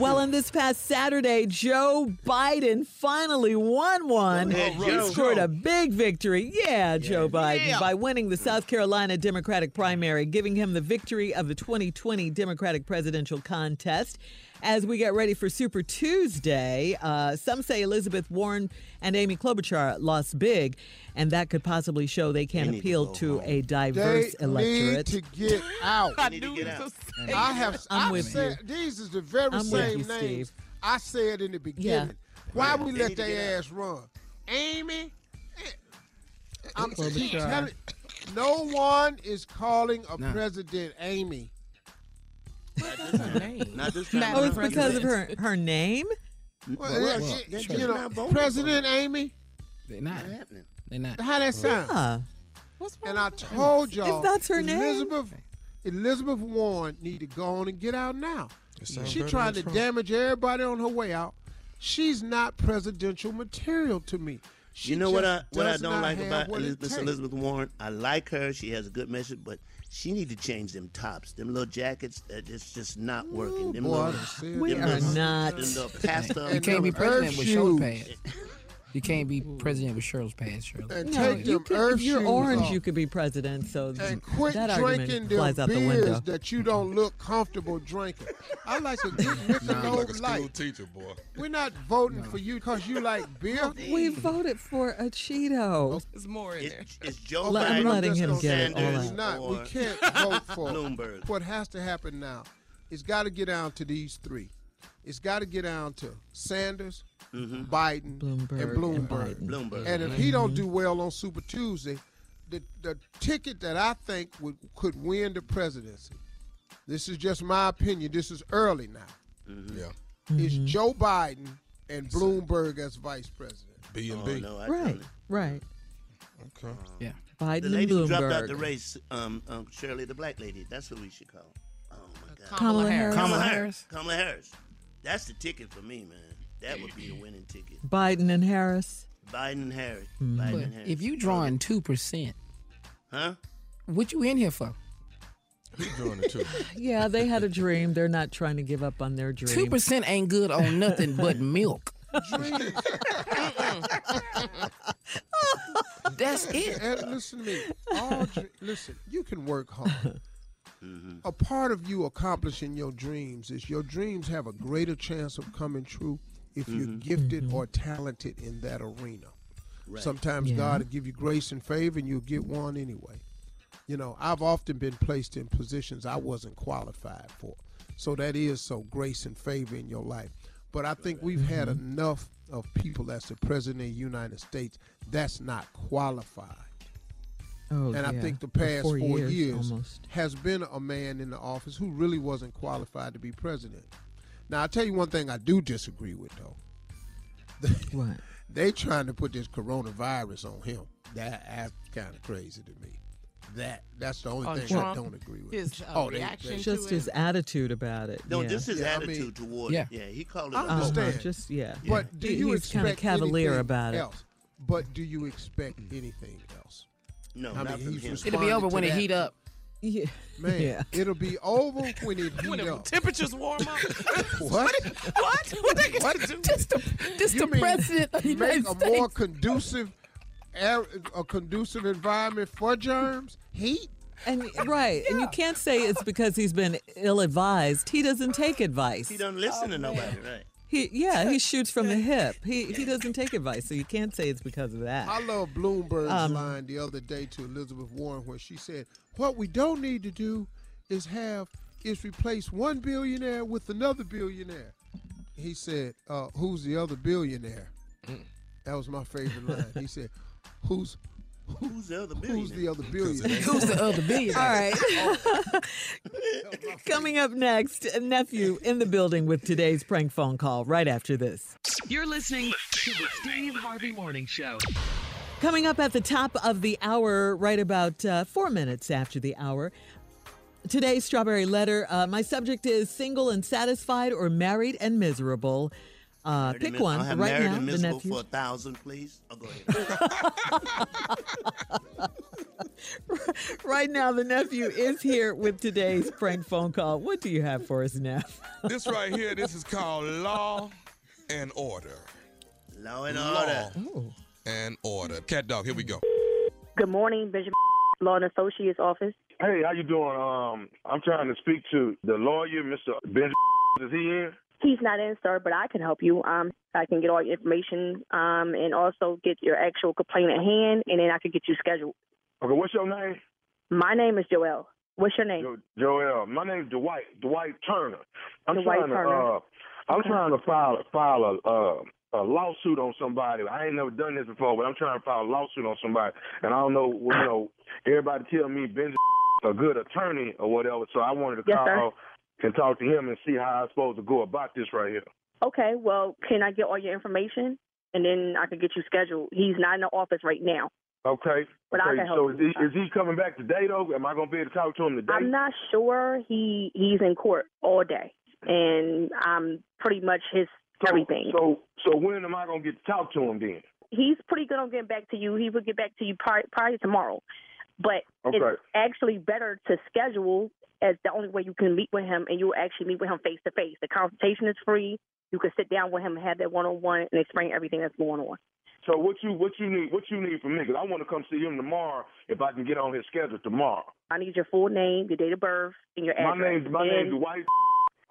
Well, on this past Saturday, Joe Biden finally won one. He oh, scored a big victory, yeah, yeah. Joe Biden, yeah. by winning the South Carolina Democratic primary, giving him the victory of the twenty twenty Democratic presidential contest. As we get ready for Super Tuesday, uh, some say Elizabeth Warren and Amy Klobuchar lost big, and that could possibly show they can't they appeal to, to a diverse they electorate. They need to get out. I, to get out. I have. I'm I've with said, you. These is the very I'm same you, names Steve. I said in the beginning. Yeah. Why yeah, we they let their ass out. run? Amy, I'm telling you, no one is calling a nah. president Amy. Not this her name. Not this time. Oh, it's because of her her name? Well, well, well, she, she, you know, President Amy. They're not. They're not. How that sound? Yeah. What's wrong and I told y'all, if that's her name, Elizabeth, Elizabeth Warren need to go on and get out now. She tried to damage everybody on her way out. She's not presidential material to me. She you know what I what I don't like about Elizabeth, Elizabeth Warren? I like her. She has a good message, but she need to change them tops. Them little jackets, uh, it's just not working. Ooh, them boy, little, we them are little, not. Them little pasta. You can't be president with shoulder pads. You can't be president with Shirley's pants, Shirley. And no, take you could, if you're orange, off. you could be president. So and quit that drinking them flies out beers the window. That you don't look comfortable drinking. I like to get with the old like life. Teacher, boy. We're not voting no. for you because you like beer. We voted for a Cheeto. There's more in it, there. It's Joe Biden. I'm letting him get it. It's not. We can't vote for Bloomberg. What has to happen now is got to get down to these three. It's got to get down to Sanders, mm-hmm. Biden, Bloomberg, and Bloomberg. And, Bloomberg. and if mm-hmm. he don't do well on Super Tuesday, the, the ticket that I think would, could win the presidency, this is just my opinion, this is early now, mm-hmm. yeah. mm-hmm. is Joe Biden and Bloomberg as vice president. B and B. Right, right. Okay. Yeah. Biden the lady who dropped out the race, um, um, Shirley, the black lady, that's who we should call. Oh, my God. Kamala Harris. Kamala Harris. Kamala Harris. That's the ticket for me, man. That would be the winning ticket. Biden and Harris. Biden and Harris. Mm-hmm. Biden and Harris. If you drawing two percent, huh? What you in here for? Who's drawing the two? Yeah, they had a dream. They're not trying to give up on their dream. Two percent ain't good on nothing but milk. That's it. And listen to me. All dr- listen, you can work hard. Mm-hmm. A part of you accomplishing your dreams is your dreams have a greater chance of coming true if mm-hmm. you're gifted mm-hmm. or talented in that arena. Right. Sometimes yeah. God will give you grace and favor and you'll get one anyway. You know, I've often been placed in positions I wasn't qualified for. So that is so grace and favor in your life. But I think we've mm-hmm. had enough of people as the president of the United States that's not qualified. Oh, and yeah. I think the past four, four years, years has been a man in the office who really wasn't qualified to be president. Now, I'll tell you one thing I do disagree with, though. What? They trying to put this coronavirus on him. That, that's kind of crazy to me. That That's the only oh, thing Trump, I don't agree with. His uh, oh, they, reaction they, Just to his it. attitude about it. No, yeah. just his yeah, attitude I mean, toward yeah. it. Yeah, he called it I understand. Uh-huh. Just, yeah. But yeah. do he, you he's expect kind of cavalier about it. Else? But do you expect anything else? No, I not mean, he's It'll be over when that. it heat up. Yeah. Man, yeah. it'll be over when it heat when up. When the temperatures warm up. What? What? What they got to do? Just the, just you the mean, president of the United States. Make a more conducive a conducive environment for germs, heat. And right, yeah. and you can't say it's because he's been ill-advised. He doesn't take advice. He doesn't listen oh, to nobody, man. right? He yeah, he shoots from the hip. He he doesn't take advice, so you can't say it's because of that. I love Bloomberg's um, line the other day to Elizabeth Warren where she said, what we don't need to do is have is replace one billionaire with another billionaire. He said, uh, who's the other billionaire? That was my favorite line. He said, Who's Who's the other billionaire? Who's the other billionaire? Who's the other billionaire? All right. Coming up next, a nephew in the building with today's prank phone call right after this. You're listening to the Steve Harvey Morning Show. Coming up at the top of the hour, right about uh, four minutes after the hour, today's Strawberry Letter. Uh, my subject is single and satisfied or married and miserable. Uh, pick and one I'll have right now. The nephew for a thousand, please. I'll go ahead. Right now, the nephew is here with today's prank phone call. What do you have for us, Neff? This right here, this is called Law and Order. Law and Order. Law Ooh. and Order. Cat dog. Here we go. Good morning, Benjamin Law and Associates office. Hey, how you doing? Um, I'm trying to speak to the lawyer, Mister Benjamin. Is he here? He's not in, sir, but I can help you. Um, I can get all your information um, and also get your actual complaint at hand, and then I can get you scheduled. Okay, what's your name? My name is Joelle. What's your name? Jo- Joelle. My name's Dwight. Dwight Turner. I'm Dwight trying to. Turner. Uh, I'm okay. trying to file file a uh, a lawsuit on somebody. I ain't never done this before, but I'm trying to file a lawsuit on somebody, and I don't know. You know, everybody tell me Ben's a good attorney or whatever, so I wanted to yes, call. Sir. Can talk to him and see how I'm supposed to go about this right here. Okay, well, can I get all your information? And then I can get you scheduled. He's not in the office right now. Okay. But okay. I can help so is he, is he coming back today, though? Am I going to be able to talk to him today? I'm not sure. He He's in court all day, and I'm pretty much his so, everything. So so when am I going to get to talk to him then? He's pretty good on getting back to you. He will get back to you probably, probably tomorrow. But okay. it's actually better to schedule as the only way you can meet with him, and you'll actually meet with him face-to-face. The consultation is free. You can sit down with him and have that one-on-one and explain everything that's going on. So what you what you need what you need from me, because I want to come see him tomorrow if I can get on his schedule tomorrow. I need your full name, your date of birth, and your address. My name's, my name's Dwight,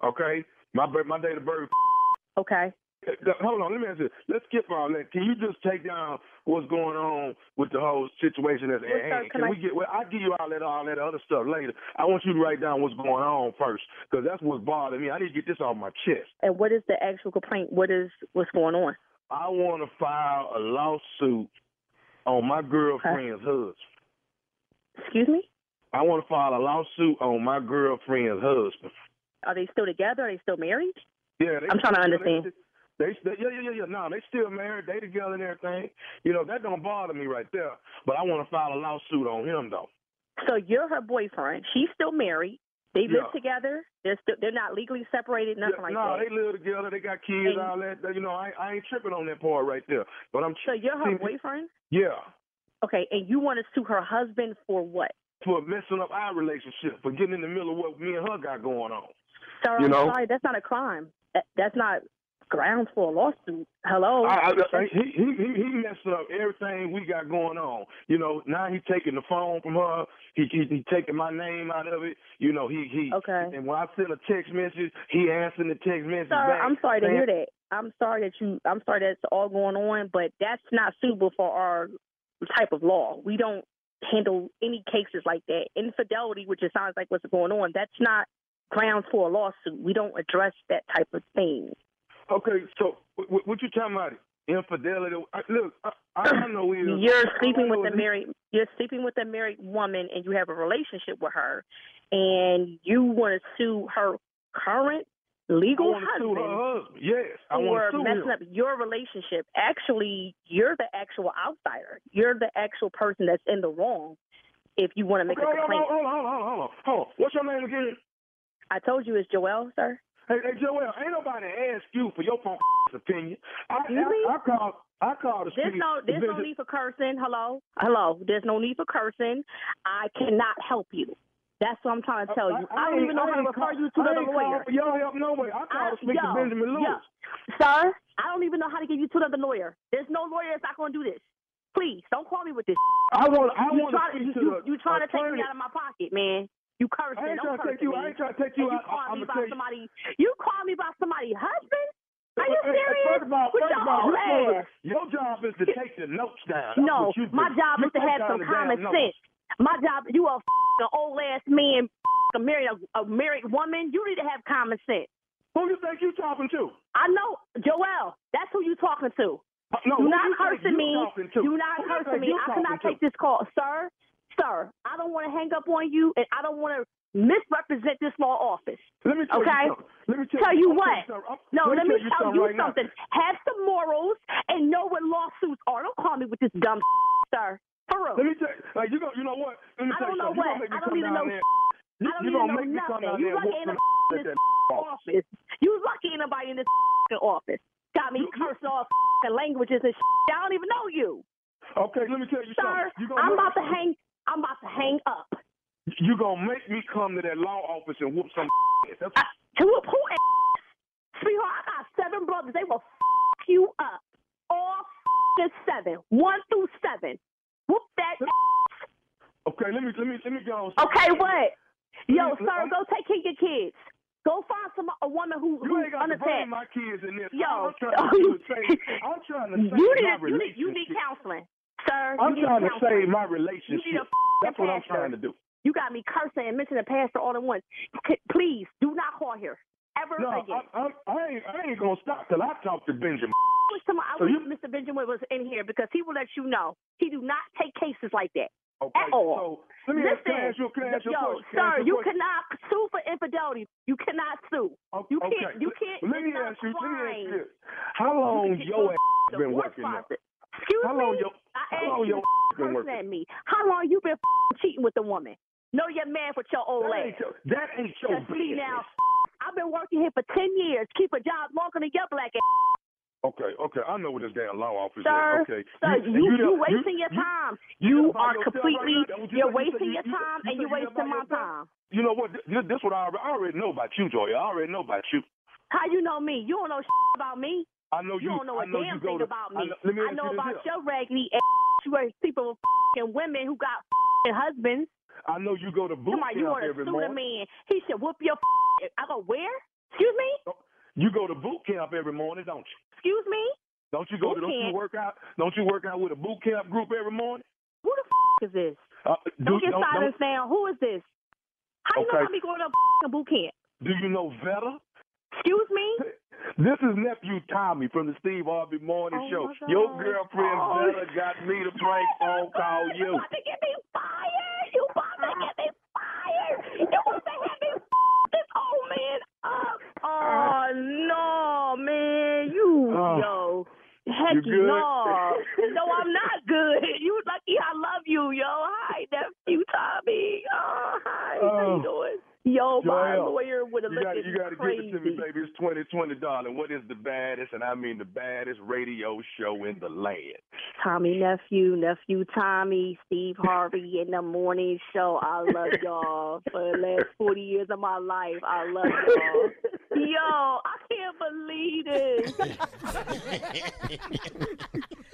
okay? My my date of birth. Okay. Hold on, let me ask you. Let's skip all that. Can you just take down what's going on with the whole situation that's at hand? Can we get? Well, I'll give you all that, all that other stuff later. I want you to write down what's going on first, because that's what's bothering me. I need to get this off my chest. And what is the actual complaint? What is what's going on? I want to file a lawsuit on my girlfriend's huh? husband. Excuse me? I want to file a lawsuit on my girlfriend's husband. Are they still together? Are they still married? Yeah, they I'm trying to understand. They, They, they, yeah, yeah, yeah, yeah. No, they still married. They together and everything. You know, that don't bother me right there. But I want to file a lawsuit on him, though. So you're her boyfriend. She's still married. They yeah. live together. They're still, they're not legally separated, nothing yeah, like no, that. No, they live together. They got kids, and all that. You know, I, I ain't tripping on that part right there. But I'm. So you're her boyfriend? Yeah. Okay, and you want to sue her husband for what? For messing up our relationship, for getting in the middle of what me and her got going on. Sir, you know? I'm sorry. That's not a crime. That, that's not... grounds for a lawsuit. Hello. I, I, he he he messed up everything we got going on. You know, now he's taking the phone from her. He he, he taking my name out of it. You know, he he. Okay. And when I send a text message, he answering the text message. Sir, back. I'm sorry to hear that. I'm sorry that you. I'm sorry that's all going on, but that's not suitable for our type of law. We don't handle any cases like that. Infidelity, which it sounds like what's going on, that's not grounds for a lawsuit. We don't address that type of thing. Okay, so what you talking about? infidelity. Look, I, I know is you're sleeping with a married you're sleeping with a married woman, and you have a relationship with her, and you want to sue her current legal husband, her husband. Yes, I want to sue messing him. Up your relationship. Actually, you're the actual outsider. You're the actual person that's in the wrong. If you want to make okay, a complaint, hold on, hold on, hold on, hold on. What's your name again? I told you it's Joelle, sir. Hey, hey, Joelle, ain't nobody ask you for your phone opinion. I, I, I called. I called the there's studio. No, there's no need for cursing. Hello, hello. There's no need for cursing. I cannot help you. That's what I'm trying to tell you. I, I, I don't even know how to refer you to another lawyer. For your help, no way. I called to speak to Benjamin Lewis. Yo, sir, I don't even know how to give you to another lawyer. There's no lawyer that's not going to do this. Please don't call me with this. I want. I want to. You, you, you trying to take me out of my pocket, man? You cursing? I ain't trying to take you. I ain't trying to take you out. You call me by somebody. You call me by somebody, husband? Are you serious? First of all, first of all, your job is to take the notes down. No, my job is to have some common sense. My job. You are an old ass man, a married a, a married woman. You need to have common sense. Who you think you talking to? I know, Joelle. That's who you talking to. Uh, no, do not cursing me. Do not cursing me. I cannot take this call, sir. Sir, I don't want to hang up on you, and I don't want to misrepresent this law office. Let me tell okay? you something. Let me tell, tell you, you what. Tell you no, let me tell you, tell you right something. Now. Have some morals and know what lawsuits are. Don't call me with this dumb, sir. For real. Let me tell you. Like you go. You know what? Let me I don't know you what. I don't even know. You, I don't even know nothing. You lucky ain't nobody in this office. You lucky ain't nobody in this office. Got me cursing all languages and shit. I don't even know you. Okay, let me tell you sir, something. Sir, I'm about to hang. I'm about to hang up. You gonna make me come to that law office and whoop some ass? That's uh, to whoop who ass? Sweetheart, I got seven brothers. They will f you up. All f seven, one through seven. Whoop that. Okay, let me let me let me go. Okay, what? Yo, me, sir, go take care of your kids. Go find some a woman who who unattached. My kids in this. Yo, I'm trying to save, I'm trying to save you need my you need you need counseling. Sir, I'm trying to save my relationship. That's what I'm trying to do. You got me cursing and mentioning the pastor all at once. Please do not call here ever no, again. I, I, I ain't, I ain't gonna stop till I talk to Benjamin. I wish, someone, I so wish you, Mister Benjamin was in here because he will let you know he do not take cases like that okay, at all. So let me Listen, ask you, can I ask you yo, a question? Sir, you question? cannot sue for infidelity. You cannot sue. Okay, you can't. Okay. You can't. Let me ask you. Let me ask you. How long you your ass been working? Excuse how long me. Your, I how long your been working at me? How long you been cheating with a woman? Know your man with your old that ass. Ain't your, that ain't your business. Now, I've been working here for ten years. Keep a job longer than your black ass. Okay, okay, I know what this damn law office sir, is. Okay, sir, you, you, you, you wasting you, your time. You, you are completely right you you're wasting you, your time you, you and you're wasting my time. You know what? This, this what I, I already know about you, Joy. I already know about you. How you know me? You don't know shit about me. I know you, you don't know a know damn thing to, about me. I know, me I know you about your raggedy ass. You were sleeping with f***ing women who got f***ing husbands. I know you go to boot camp you every morning. Man. He should whoop your f***ing. I go, where? Excuse me? You go to boot camp every morning, don't you? Excuse me? Don't you go boot to, don't you, work out, don't you work out with a boot camp group every morning? Who the f*** is this? Uh, do, don't get silence now. Who is this? How do okay. you know I be going to f***ing boot camp? Do you know Vetta? Excuse me? This is Nephew Tommy from the Steve Harvey Morning oh Show. Your girlfriend oh. Bella got me to prank phone call you. You about to get me fired. You about to get me fired. You about to have me f- this old man up. Oh, no, man. You, oh. yo. Heck, you no. No, I'm not good. You lucky I love you, yo. Hi, Nephew Tommy. Oh, hi. Oh. How you doing? Yo, my lawyer would have looked at me. You got to give it to me, baby. It's twenty twenty, darling. What is the baddest, and I mean the baddest radio show in the land? Tommy Nephew, Nephew Tommy, Steve Harvey in the morning show. I love y'all for the last forty years of my life. I love y'all. Yo, I can't believe this.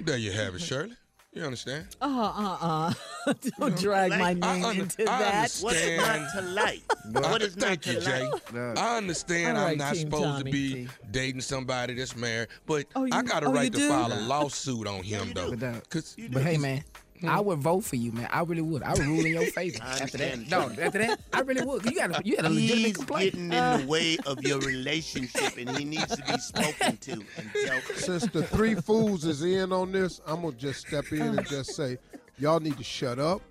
There you have it, Shirley. You understand? Uh-uh, uh-uh. Don't drag my name under, into I that. What is not to like? What is not Thank to you, Jay. No. I understand right, I'm not Team supposed Tommy. to be dating somebody that's married, but oh, you, I got a oh, right to do? file a lawsuit on him, yeah, though. But, uh, but hey, man. I would vote for you, man. I really would. I would rule in your favor. After that, no, after that, I really would. You got a, you had a legitimate complaint. He's getting in the way of your relationship, and he needs to be spoken to. And dealt. Since the three fools is in on this, I'm gonna just step in and just say, y'all need to shut up.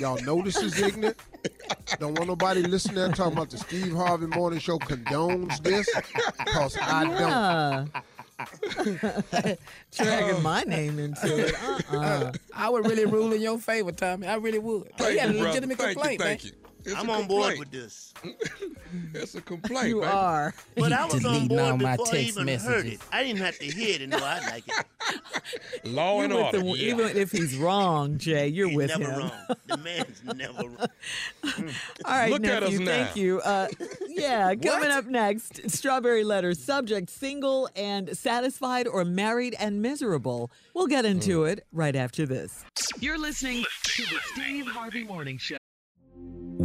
Y'all know this is ignorant. Don't want nobody listening there talking about the Steve Harvey Morning Show condones this, because I yeah. don't. Dragging my name into it. Uh-uh. I would really rule in your favor, Tommy. I really would. Thank you had a legitimate brother. Complaint, thank you, thank man. You. It's I'm on board with this. It's a complaint, You baby. Are. But he I was on board before I even messages. Heard it. I didn't have to hear it and know I like it. Law and order. The, yeah. Even if he's wrong, Jay, you're he's with never him. Wrong. The man's never wrong. All right, Look nephew, at us now. Thank you. Uh, yeah, coming up next, Strawberry Letters. Subject, single and satisfied or married and miserable. We'll get into mm. it right after this. You're listening to the Steve Harvey Morning Show.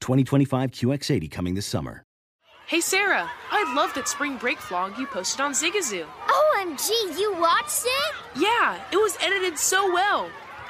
twenty twenty-five Q X eighty coming this summer. Hey, Sarah, I loved that spring break vlog you posted on Zigazoo. O M G, you watched it? Yeah, it was edited so well.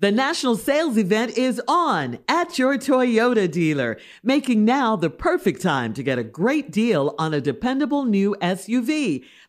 The national sales event is on at your Toyota dealer, making now the perfect time to get a great deal on a dependable new S U V,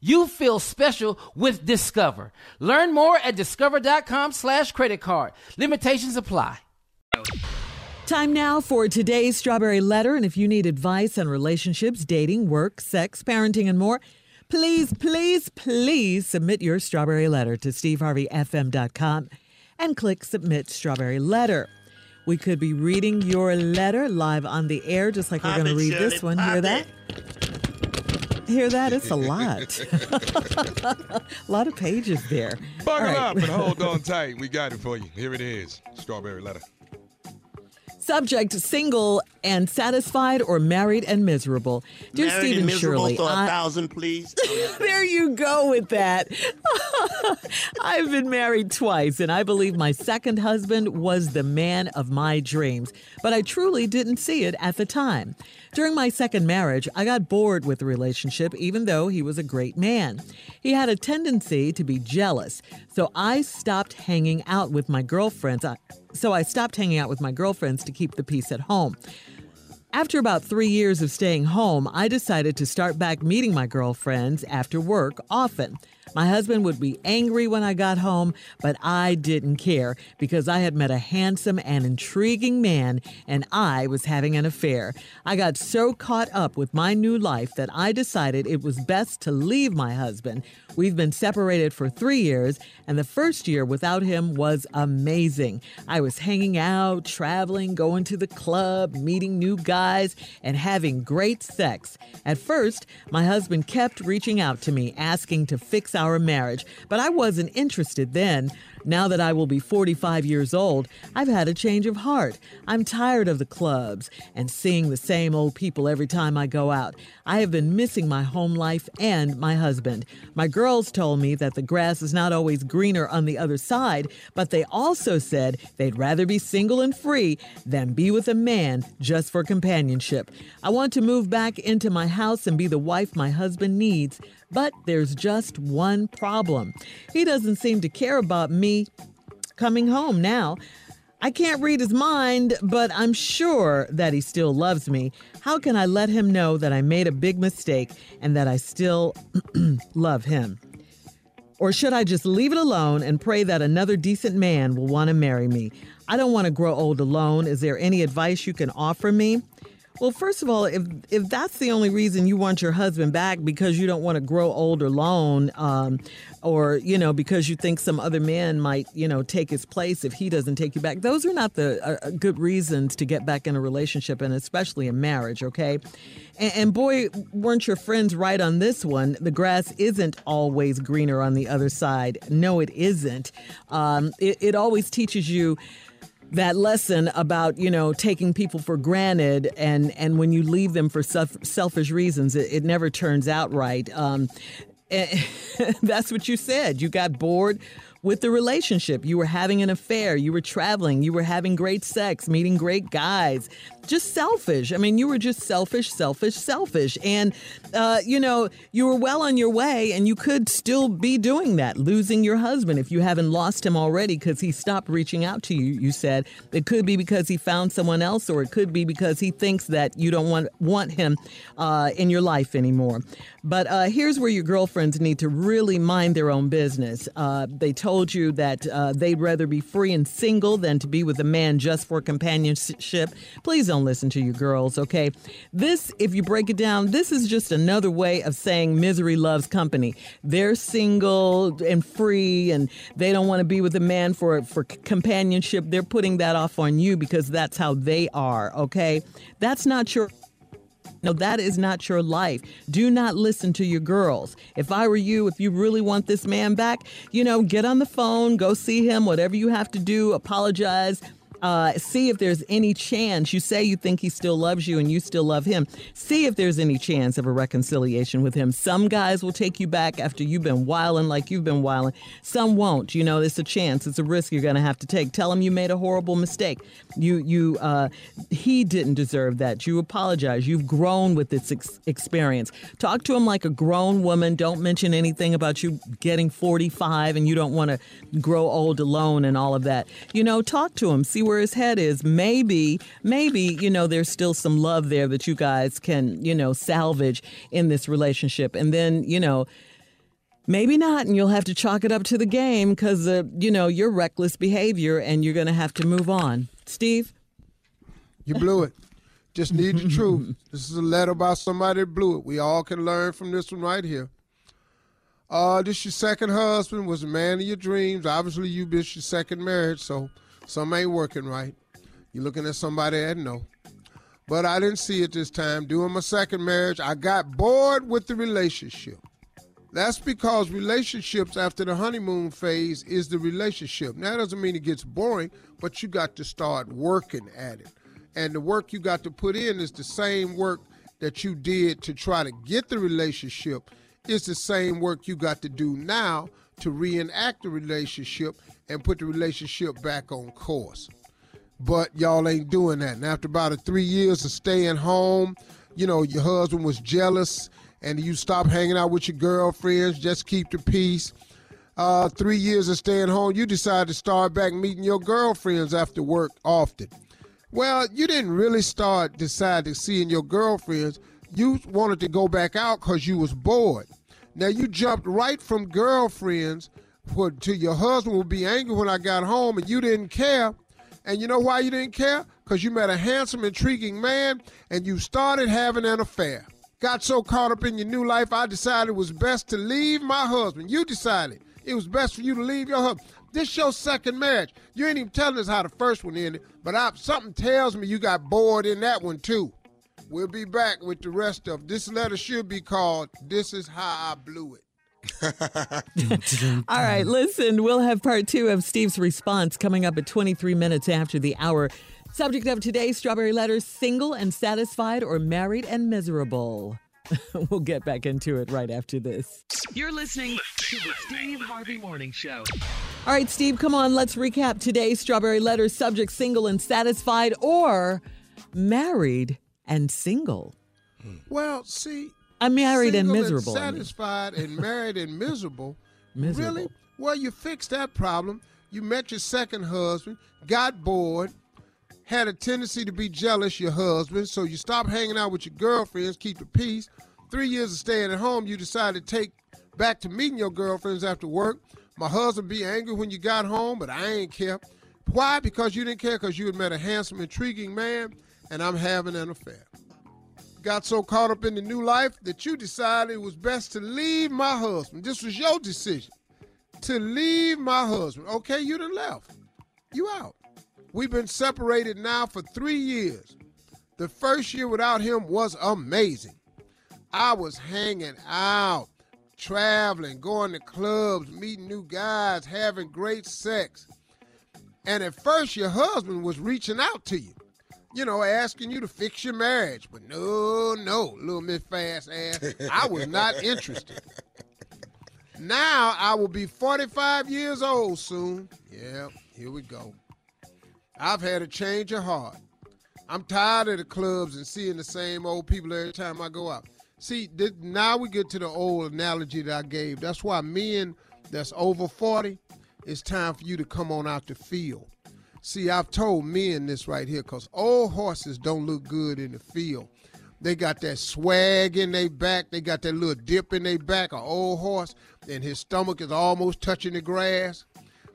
you feel special with Discover. Learn more at discover dot com slash credit card. Limitations apply. Time now for today's Strawberry Letter. And if you need advice on relationships, dating, work, sex, parenting, and more, please, please, please submit your Strawberry Letter to steve harvey f m dot com and click Submit Strawberry Letter. We could be reading your letter live on the air, just like pop we're going to read Shirley, this one. Hear that? It. Hear that? It's a lot. A lot of pages there. Buckle right. up and hold on tight. We got it for you. Here it is, Strawberry Letter. Subject, single and satisfied or married and miserable. Dear married Stephen and miserable, Shirley, so a I... thousand, please. There you go with that. I've been married twice, and I believe my second husband was the man of my dreams, but I truly didn't see it at the time. During my second marriage, I got bored with the relationship, even though he was a great man. He had a tendency to be jealous, so I stopped hanging out with my girlfriends. I... So I stopped hanging out with my girlfriends to keep the peace at home. After about three years of staying home, I decided to start back meeting my girlfriends after work often. My husband would be angry when I got home, but I didn't care because I had met a handsome and intriguing man and I was having an affair. I got so caught up with my new life that I decided it was best to leave my husband. We've been separated for three years, and the first year without him was amazing. I was hanging out, traveling, going to the club, meeting new guys, and having great sex. At first, my husband kept reaching out to me, asking to fix our marriage, but I wasn't interested then. Now that I will be forty-five years old, I've had a change of heart. I'm tired of the clubs and seeing the same old people every time I go out. I have been missing my home life and my husband. My girls told me that the grass is not always greener on the other side, but they also said they'd rather be single and free than be with a man just for companionship. I want to move back into my house and be the wife my husband needs, but there's just one problem. He doesn't seem to care about me coming home now. I can't read his mind, but I'm sure that he still loves me. How can I let him know that I made a big mistake and that I still love him? Or should I just leave it alone and pray that another decent man will want to marry me? I don't want to grow old alone. Is there any advice you can offer me? Well, first of all, if if that's the only reason you want your husband back, because you don't want to grow old alone, um, or, you know, because you think some other man might, you know, take his place if he doesn't take you back, those are not the uh, good reasons to get back in a relationship, and especially in marriage, okay? And, and boy, weren't your friends right on this one. The grass isn't always greener on the other side. No, it isn't. Um, it, it always teaches you that lesson about, you know, taking people for granted, and, and when you leave them for self, selfish reasons, it, it never turns out right. Um, that's what you said. You got bored with the relationship. You were having an affair. You were traveling. You were having great sex, meeting great guys. Just selfish. I mean, you were just selfish, selfish, selfish. And, uh, you know, you were well on your way, and you could still be doing that, losing your husband if you haven't lost him already because he stopped reaching out to you, you said. It could be because he found someone else, or it could be because he thinks that you don't want, want him uh, in your life anymore. But uh, here's where your girlfriends need to really mind their own business. Uh, they told told you that uh, they'd rather be free and single than to be with a man just for companionship. Please don't listen to your girls, okay? This, if you break it down, this is just another way of saying misery loves company. They're single and free, and they don't want to be with a man for, for companionship. They're putting that off on you because that's how they are, okay? That's not your No, that is not your life. Do not listen to your girls. If I were you, if you really want this man back, you know, get on the phone, go see him, whatever you have to do, apologize. Uh, see if there's any chance. You say you think he still loves you and you still love him. See if there's any chance of a reconciliation with him. Some guys will take you back after you've been wilding like you've been wilding. Some won't. You know, it's a chance. It's a risk you're going to have to take. Tell him you made a horrible mistake. You, you, uh, he didn't deserve that. You apologize. You've grown with this ex- experience. Talk to him like a grown woman. Don't mention anything about you getting forty-five and you don't want to grow old alone and all of that. You know, talk to him. See where his head is. Maybe, maybe, you know, there's still some love there that you guys can, you know, salvage in this relationship. And then, you know, maybe not. And you'll have to chalk it up to the game because, uh, you know, your reckless behavior and you're going to have to move on. Steve? You blew it. Just need the truth. This is a letter about somebody that blew it. We all can learn from this one right here. Uh, this your second husband was the man of your dreams. Obviously, you bitch your second marriage, so some ain't working right. You're looking at somebody that no. But I didn't see it this time. Doing my second marriage, I got bored with the relationship. That's because relationships after the honeymoon phase is the relationship. Now, that doesn't mean it gets boring, but you got to start working at it. And the work you got to put in is the same work that you did to try to get the relationship. It's the same work you got to do now to reenact the relationship and put the relationship back on course. But y'all ain't doing that. And after about a three years of staying home, you know, your husband was jealous and you stopped hanging out with your girlfriends, just keep the peace. Uh, three years of staying home, you decided to start back meeting your girlfriends after work often. Well, you didn't really start deciding seeing your girlfriends. You wanted to go back out because you was bored. Now, you jumped right from girlfriends to your husband would be angry when I got home, and you didn't care. And you know why you didn't care? Because you met a handsome, intriguing man, and you started having an affair. Got so caught up in your new life, I decided it was best to leave my husband. You decided it was best for you to leave your husband. This your second marriage. You ain't even telling us how the first one ended, but I, something tells me you got bored in that one, too. We'll be back with the rest of this letter. Should be called "This Is How I Blew It." All right, listen, we'll have part two of Steve's response coming up at twenty-three minutes after the hour. Subject of today's Strawberry Letters, single and satisfied or married and miserable. We'll get back into it right after this. You're listening to the Steve Harvey Morning Show. All right, Steve, come on. Let's recap today's Strawberry Letters, subject single and satisfied or married and single. Well, see, I'm married and miserable. Single and satisfied and married and miserable. Miserable. Really? Well, you fixed that problem. You met your second husband, got bored, had a tendency to be jealous, your husband, so you stopped hanging out with your girlfriends, keep the peace. Three years of staying at home, you decided to take back to meeting your girlfriends after work. My husband be angry when you got home, but I ain't care. Why? Because you didn't care, because you had met a handsome, intriguing man, and I'm having an affair. Got so caught up in the new life that you decided it was best to leave my husband. This was your decision, to leave my husband. Okay, you done left. You out. We've been separated now for three years. The first year without him was amazing. I was hanging out, traveling, going to clubs, meeting new guys, having great sex. And at first, your husband was reaching out to you. You know, asking you to fix your marriage. But no, no, little Miss Fast Ass, I was not interested. Now I will be forty-five years old soon. Yeah, here we go. I've had a change of heart. I'm tired of the clubs and seeing the same old people every time I go out. See, this, now we get to the old analogy that I gave. That's why men that's over forty, it's time for you to come on out the field. See, I've told men this right here because old horses don't look good in the field. They got that swag in their back. They got that little dip in their back, an old horse, and his stomach is almost touching the grass.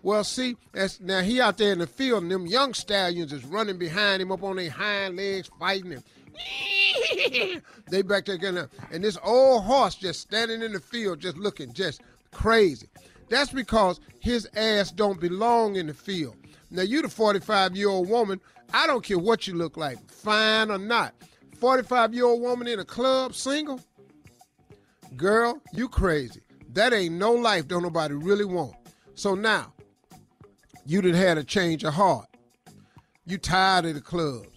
Well, see, that's, now he out there in the field, and them young stallions is running behind him up on their hind legs, fighting him. They back there getting up. And this old horse just standing in the field, just looking just crazy. That's because his ass don't belong in the field. Now, you the forty-five-year-old woman, I don't care what you look like, fine or not. forty-five-year-old woman in a club, single? Girl, you crazy. That ain't no life don't nobody really want. So now, you done had a change of heart. You tired of the clubs.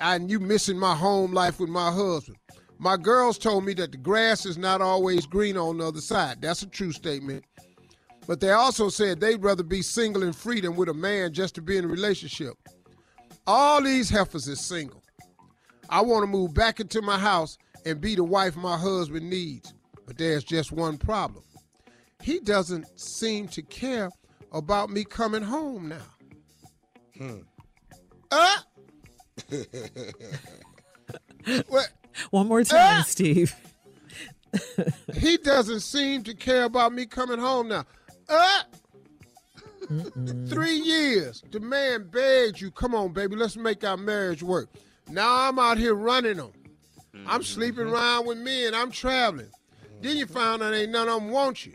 And you missing my home life with my husband. My girls told me that the grass is not always green on the other side. That's a true statement. But they also said they'd rather be single and free than with a man just to be in a relationship. All these heifers is single. I want to move back into my house and be the wife my husband needs. But there's just one problem. He doesn't seem to care about me coming home now. Hmm. Uh? What? One more time, uh? Steve. He doesn't seem to care about me coming home now. Uh, three years. The man begged you, come on, baby, let's make our marriage work. Now I'm out here running them. Mm-hmm. I'm sleeping around with men. I'm traveling. Mm-hmm. Then you found out ain't none of them want you.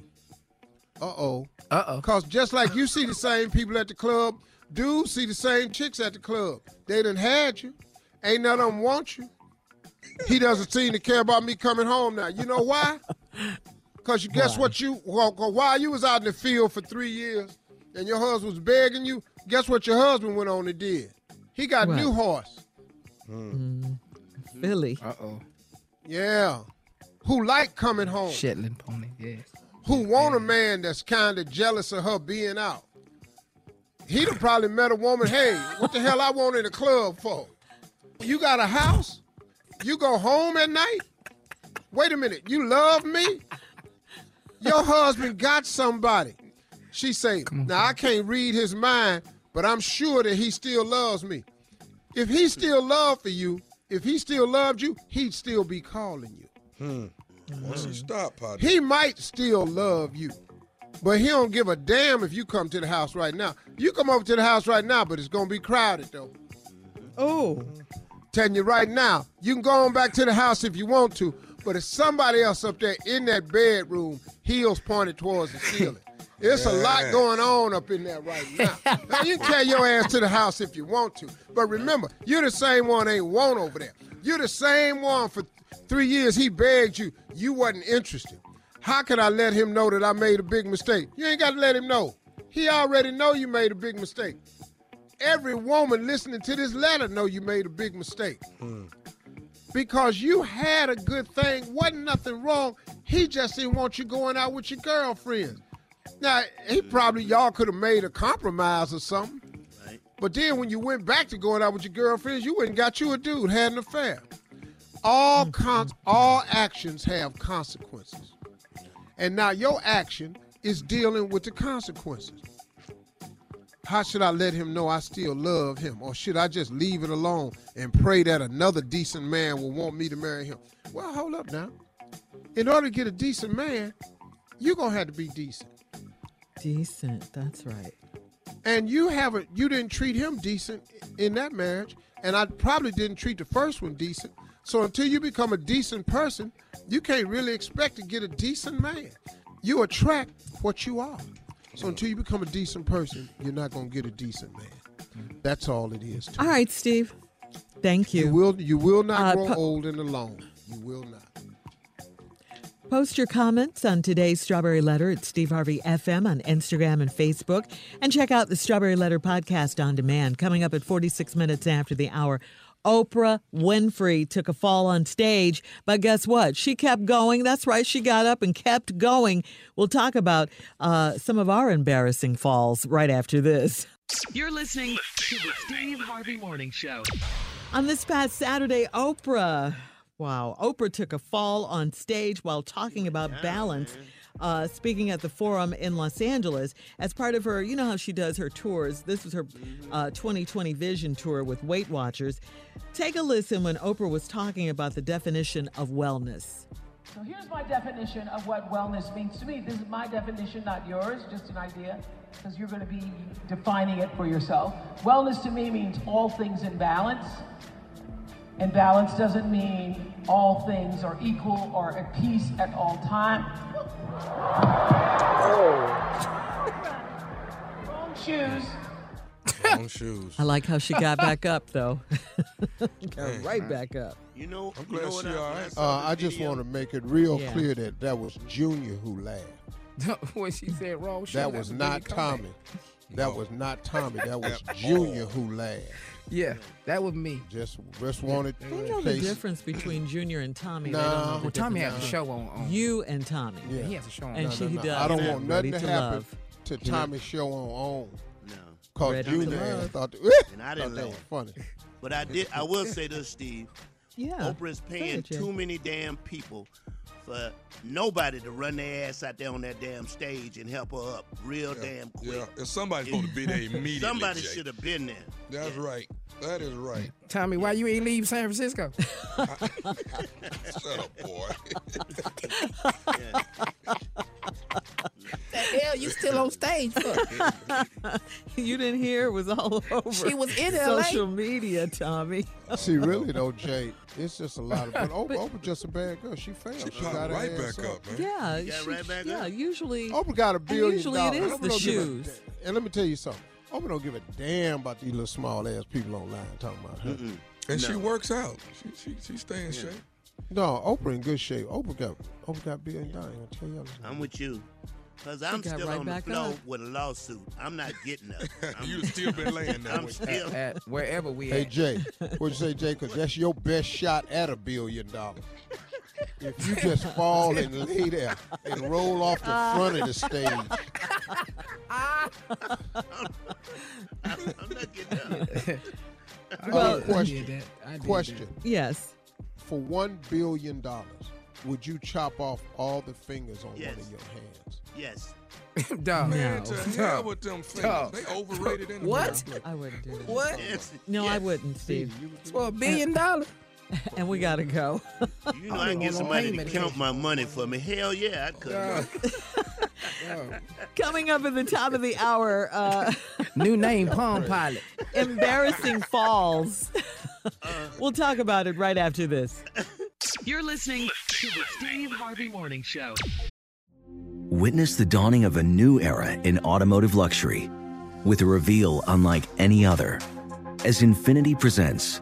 Uh-oh. Uh-oh. Because just like you see the same people at the club, dudes see the same chicks at the club. They done had you. Ain't none of them want you. He doesn't seem to care about me coming home now. You know why? Because you guess why? what you, well, while you was out in the field for three years and your husband was begging you, guess what your husband went on and did? He got what? a new horse. Mm. Mm. Philly. Uh-oh. Yeah. Who like coming home. Shetland pony, yes. Who yeah. want a man that's kind of jealous of her being out. He'd have probably met a woman, hey, what the hell I want in a club for? You got a house? You go home at night? Wait a minute, you love me? Your husband got somebody. She say, now I can't read his mind, but I'm sure that he still loves me. If he still loved for you, if he still loved you, he'd still be calling you. Hmm. Once he stopped, partner. He might still love you, but he don't give a damn if you come to the house right now. You come over to the house right now, but it's going to be crowded, though. Oh. Telling you right now, you can go on back to the house if you want to, but if somebody else up there in that bedroom, heels pointed towards the ceiling. It's yeah. a lot going on up in there right now. Now, you can carry your ass to the house if you want to, but remember, you're the same one ain't want over there. You're the same one for three years he begged you. You wasn't interested. How can I let him know that I made a big mistake? You ain't got to let him know. He already know you made a big mistake. Every woman listening to this letter know you made a big mistake. Mm. Because you had a good thing, wasn't nothing wrong. He just didn't want you going out with your girlfriend. Now, he probably, y'all could have made a compromise or something. Right. But then when you went back to going out with your girlfriends, you went and got you a dude, had an affair. All con- all actions have consequences. And now your action is dealing with the consequences. How should I let him know I still love him? Or should I just leave it alone and pray that another decent man will want me to marry him? Well, hold up now. In order to get a decent man, you're going to have to be decent. Decent, that's right. And you haven't, you didn't treat him decent in that marriage, and I probably didn't treat the first one decent. So until you become a decent person, you can't really expect to get a decent man. You attract what you are. So until you become a decent person, you're not going to get a decent man. That's all it is. All right, Steve. Thank you. You will, you will not uh, grow po- old and alone. You will not. Post your comments on today's Strawberry Letter at Steve Harvey F M on Instagram and Facebook. And check out the Strawberry Letter podcast on demand. Coming up at forty-six minutes after the hour, Oprah Winfrey took a fall on stage, but guess what? She kept going. That's right. She got up and kept going. We'll talk about uh, some of our embarrassing falls right after this. You're listening to the Steve Harvey Morning Show. On this past Saturday, Oprah, wow, Oprah took a fall on stage while talking about balance. Uh, speaking at the Forum in Los Angeles as part of her, you know how she does her tours. This was her uh, twenty twenty Vision Tour with Weight Watchers. Take a listen when Oprah was talking about the definition of wellness. So here's my definition of what wellness means to me. This is my definition, not yours, just an idea, because you're going to be defining it for yourself. Wellness to me means all things in balance. And balance doesn't mean all things are equal or at peace at all times. Oh. Wrong shoes. Long shoes. I like how she got back up, though. Got hey, right man. back up. You know, I'm glad you know she all right. Uh, I just want to make it real yeah. clear that that was Junior who laughed. When she said wrong shoes. That was not Tommy. That was not Tommy. That was Junior who laughed. Yeah, that was me. Just, just wanted. You know the difference between Junior and Tommy. No, nah. well, Tommy has a show on, on. You and Tommy. Yeah, he has a show on. And no, she no, no. does. I don't want nothing to happen to Tommy's show on. No, cause Junior thought and I didn't laugh. Funny, but I did. I will say this, Steve. Yeah, Oprah's paying too many damn people for nobody to run their ass out there on that damn stage and help her up real yeah, damn quick. Yeah, if somebody's supposed to be there immediately. Somebody should have been there. That's yeah. right. That is right. Tommy, why you ain't leave San Francisco? Shut up, boy. yeah. The hell you still on stage for? You didn't hear? It was all over. She was in L A. Social media, Tommy. She really though, Jade. It's just a lot of. But Oprah, but, Oprah just a bad girl. She failed. She, she got right back up, man. Yeah, she, she, right back yeah. Up. Usually, Oprah got a billion. Usually, dollars. it is Oprah the shoes. A, and let me tell you something. Oprah don't give a damn about these little small ass people online talking about her. Mm-mm. And no. she works out. She she, she stays in yeah. shape. No, Oprah in good shape. Oprah got Oprah got billion dollars. I tell you, I'm with you. Because I'm still right on the floor up. with a lawsuit. I'm not getting up. You still been laying there. I'm still. At, at wherever we hey, at. Hey, Jay. What'd you say, Jay? Because that's your best shot at a billion dollars. If you just fall and lay there and roll off the uh, front of the stage. I'm, I'm, I'm not getting up. Well, question. I did that. I did question. That. Yes. For one billion dollars, would you chop off all the fingers on yes. one of your hands? Yes. Dog. Man, no. to hell with them fingers. Dog. They overrated in the What? World. I wouldn't do that. What? Yes. No, yes. I wouldn't, Steve. It's for a billion dollars. And we got to go. You know, I, I can get somebody to count my money for me. Hell yeah, I could. Uh, uh. Coming up at the top of the hour. Uh, New name, Palm Pilot. Embarrassing falls. Uh, we'll talk about it right after this. You're listening to the Steve Harvey Morning Show. Witness the dawning of a new era in automotive luxury with a reveal unlike any other as Infiniti presents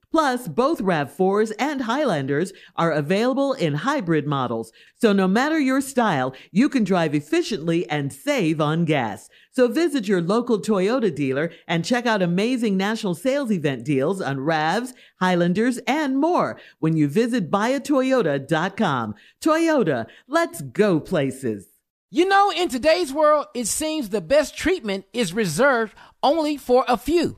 Plus, both RAV fours and Highlanders are available in hybrid models. So no matter your style, you can drive efficiently and save on gas. So visit your local Toyota dealer and check out amazing national sales event deals on RAVs, Highlanders, and more when you visit buy a toyota dot com. Toyota, let's go places. You know, in today's world, it seems the best treatment is reserved only for a few.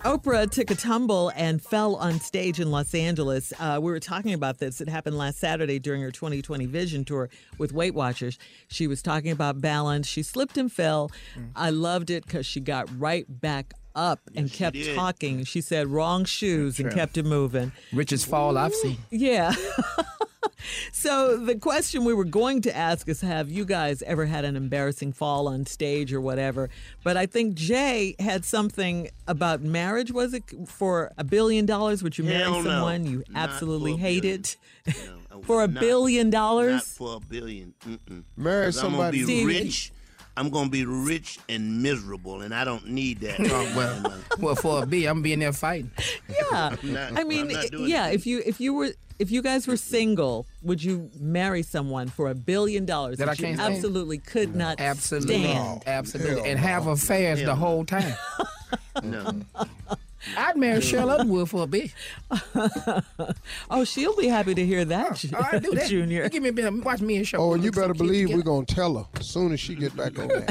Oprah took a tumble and fell on stage in Los Angeles. Uh, we were talking about this. It happened last Saturday during her twenty twenty Vision Tour with Weight Watchers. She was talking about balance. She slipped and fell. Mm. I loved it because she got right back up and yes, kept she talking. She said wrong shoes True. and kept it moving. Richest fall Ooh. I've seen. Yeah. So the question we were going to ask is, have you guys ever had an embarrassing fall on stage or whatever? But I think Jay had something about marriage. Was it for a billion dollars? Would you Hell marry someone no. you not absolutely hated? No, for a not, billion dollars? Not for a billion. Mm-mm. Marry somebody. I'm gonna be rich. I'm going to be rich and miserable, and I don't need that. Oh, well, well, for a B, I'm being there fighting. Yeah. not, I mean, yeah, that. if you if you were... If you guys were single, would you marry someone for a billion dollars that, that I can't you absolutely stand? could not absolutely. stand? No. Absolutely. And have affairs Hell the whole time. No. I'd marry Shirley Underwood for a bit. Oh, she'll be happy to hear that, oh, I do that. Junior. You give me a bit. Watch me and Shirley. Oh, you better believe we're going to tell her as soon as she gets back on the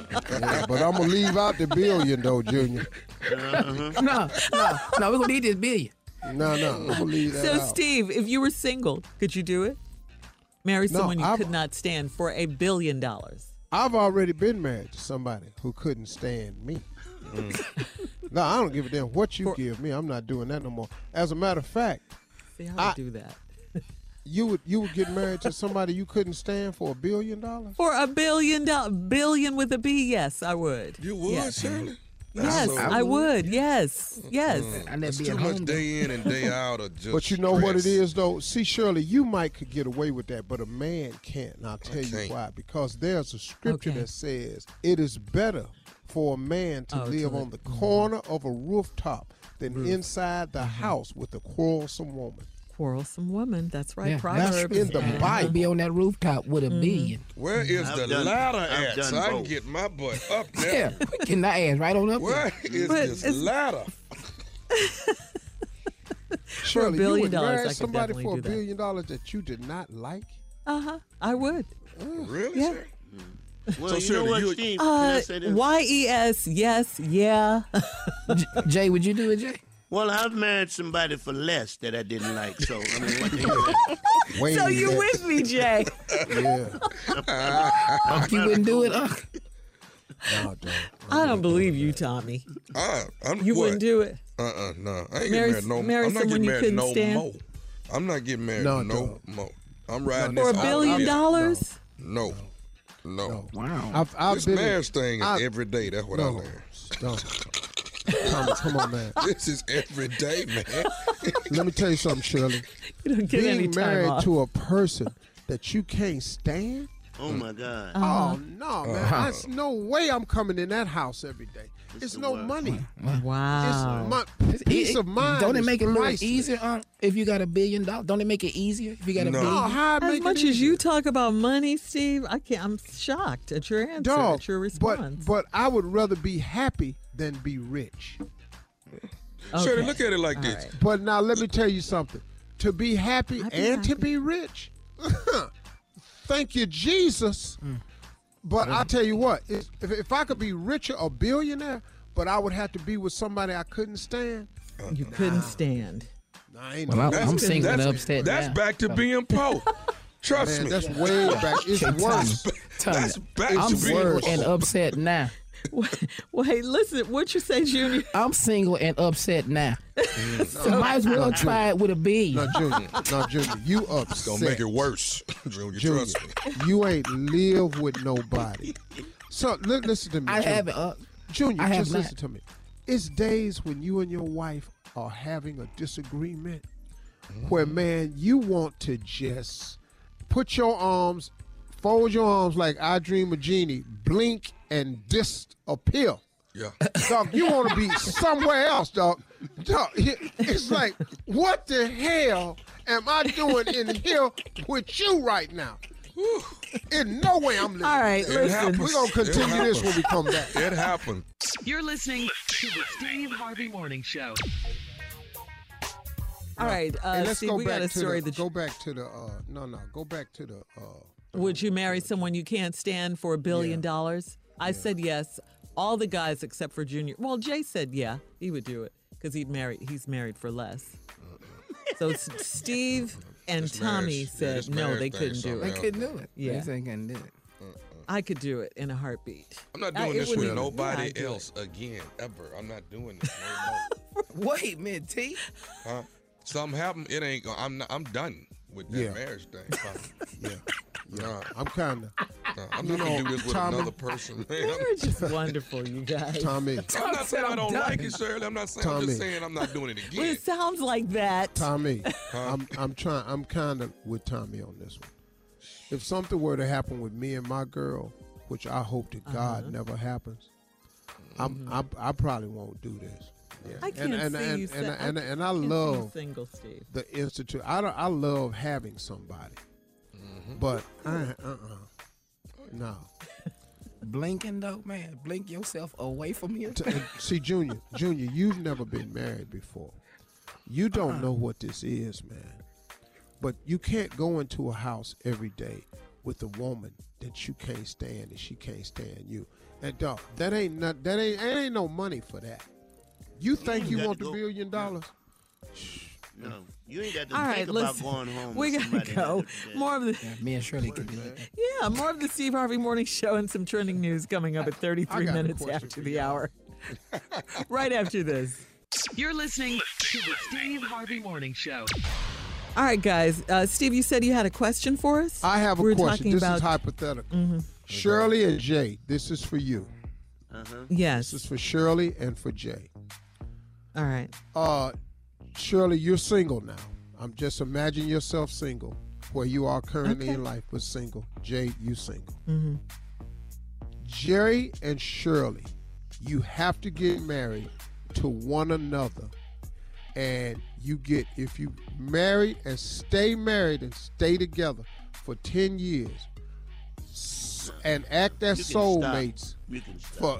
air. Yeah, but I'm going to leave out the billion, though, Junior. Uh-huh. No, no, no, we're going to need this billion. No, no. We'll leave that so, out. Steve, if you were single, could you do it? Marry no, someone you I've, could not stand for a billion dollars. I've already been married to somebody who couldn't stand me. Mm. No, I don't give a damn what you for, give me. I'm not doing that no more. As a matter of fact, see, I would do that. You would you would get married to somebody you couldn't stand for a billion dollars? For a billion dollars. Billion with a B, yes, I would. You would, yes. Shirley? Yes, Absolutely. I would. Yes, yes. Mm. It's too much day in and day out. Of just but you know stress. What it is, though? See, Shirley, you might could get away with that, but a man can't. And I'll tell okay. you why. Because there's a scripture okay. that says it is better for a man to oh, live to on the corner of a rooftop than Roof. inside the mm-hmm. house with a quarrelsome woman. Quarrelsome woman. That's right. Yeah. Proverbs. That's in the yeah. Bible. Be on that rooftop with a mm-hmm. billion. Where is I've the done, ladder I've at so both. I can get my butt up there? Yeah, getting that ass right on up Where there. Where is but this it's... ladder? Shirley, for a billion you would dollars, marry somebody I could for a billion that. dollars that you did not like? Uh-huh. I would. Ugh. Really? Yeah. Well, so you Shirley, know what, you would... Steve? Uh, Y E S, yes, yeah. Jay, would you do it, Jay? Well, I've married somebody for less that I didn't like, so I mean, what the hell? So you with me, Jay? Yeah. uh, you wouldn't do it, huh? No, I don't. I, I don't believe do you, Tommy. Uh, I'm, you what? wouldn't do it? Uh-uh, no. I ain't Mary, getting married no more. I'm not getting married no stand? more. I'm not getting married no, no more. I'm riding no, this for a billion dollars? No. No. no. no. Wow. I've, I've this marriage thing is I've, every day. That's what no, I learned. Don't. Come, come on, man. This is every day, man. Let me tell you something, Shirley. You don't get Being any time married off. to a person that you can't stand. Oh, my God. Uh-huh. Oh, no, man. Uh-huh. There's no way I'm coming in that house every day. It's, it's no wild. money. Wow. It's my peace it, it, of mind. Don't it make it a little easier um, if you got a billion dollars? Don't it make it easier if you got no. a billion dollars? As much as you talk about money, Steve, I can't, I'm shocked at your answer, Dog, at your response. But, but I would rather be happy than be rich. Okay. Sure, look at it like All this. Right. But now let me tell you something. To be happy be and happy. to be rich, thank you, Jesus. Mm. But I tell you what, if, if I could be richer or billionaire, but I would have to be with somebody I couldn't stand. You nah. couldn't stand. Nah, I ain't well, I'm, I'm single and upset That's now. back to being poor. Trust Man, me. That's way back. It's worse. That's back I'm to being poor. and upset now. Wait, listen, what you say, Junior? I'm single and upset now. Mm. So no, might as well no, try it with a B. No, Junior. No, Junior. You upset. It's going to make it worse. Junior, Junior, trust me. You ain't live with nobody. So, li- listen to me. I Junior. haven't. Uh, Junior, I just have listen not. to me. It's days when you and your wife are having a disagreement mm. where, man, you want to just put your arms, fold your arms like I Dream of Jeannie, blink, and disappear. Yeah. Dog, you want to be somewhere else, dog. Dog, it's like, what the hell am I doing in here with you right now? In no way I'm living. All right, it listen. Happens. We're going to continue this when we come back. It happened. You're listening to the Steve Harvey Morning Show. All right, uh, hey, let's Steve, go we back got a story. The, that go back to the, uh, no, no, go back to the. Uh, Would you marry someone you can't stand for a billion yeah. dollars? I yeah. said yes. All the guys except for Junior. Well, Jay said yeah, he would do it because he'd marry. He's married for less. Uh-uh. So Steve and this Tommy marriage, said yeah, no, they couldn't do it. They couldn't do it. Yeah, they couldn't do it. Uh-uh. I could do it in a heartbeat. I'm not doing I, this with nobody yeah, else it. again ever. I'm not doing this. No, no. Wait, man, T. Huh? Something happened. It ain't. I'm. Not, I'm done with that yeah. marriage thing. yeah. Yeah, nah, I'm kind of. Nah, I'm not going to do this with Tommy, another person. Man. You're just wonderful, you guys. Tommy. I'm not saying I don't done. like it, Shirley. I'm not saying Tommy. I'm just saying I'm not doing it again. Well, it sounds like that. Tommy, huh? I'm I'm trying. I'm kind of with Tommy on this one. If something were to happen with me and my girl, which I hope to God uh-huh. never happens, mm-hmm. I'm, I'm I probably won't do this. Yeah. I can't and, and, see and, you. And, and, and, and I love single Steve. The institute. I don't, I love having somebody. But uh uh uh no, blinking though, man, blink yourself away from here. See, Junior, Junior, you've never been married before. You don't uh-uh. know what this is, man. But you can't go into a house every day with a woman that you can't stand and she can't stand you. And dog, that ain't not that ain't that ain't no money for that. You think you, you want the billion dollars? No, you ain't got to All think right, about listen, going home. We got to go. More of the yeah, me and Shirley could be like that. Yeah, more of the Steve Harvey Morning Show and some trending news coming up at thirty-three minutes after the hour. Right after this. You're listening to the Steve Harvey Morning Show. All right, guys. Uh, Steve, you said you had a question for us? I have a We're question. This about... is hypothetical. Mm-hmm. Shirley and Jay, this is for you. Uh-huh. Yes. This is for Shirley and for Jay. All right. Uh. Shirley, you're single now. I'm just imagine yourself single, where you are currently okay. in life, but single. Jay, you single. Mm-hmm. Jerry and Shirley, you have to get married to one another, and you get if you marry and stay married and stay together for ten years, and act as soulmates for.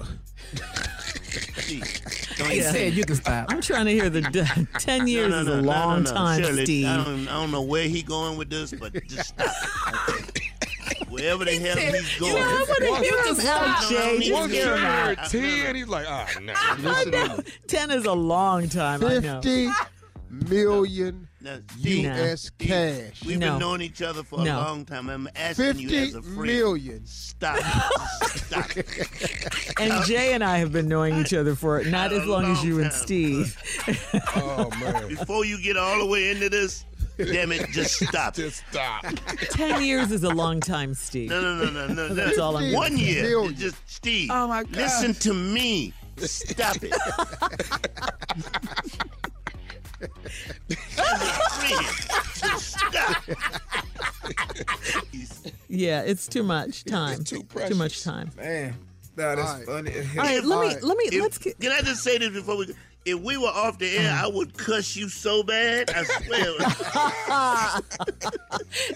He yeah. said you can stop. I'm trying to hear the d- ten years no, no, no, is a long no, no, no. time, Shirley, Steve. I don't, I don't know where he's going with this, but just stop. Wherever the hell he's going. You know, I'm going to hear him out, Jay. Once you hear ten, he's like, ah, oh, no. I know. ten is a long time, I know. fifty million no. U S No. cash. We've no. been knowing each other for no. a long time. I'm asking you as a friend. fifty million Stop. Stop. And Jay and I have been knowing each other for not as long, long as you time. and Steve. Oh, man. Before you get all the way into this, Damn it, just stop. Just stop. Ten years is a long time, Steve. No, no, no, no, no. That's all I'm One year. Million. Just Steve. Oh my God. Listen to me. Stop it. Stop. Yeah, it's too much time. It's too precious. Too much time. Man. No, that's all right. funny. All right, let all me right. let me if, let's get Can I just say this before we go? If we were off the air, I would cuss you so bad. I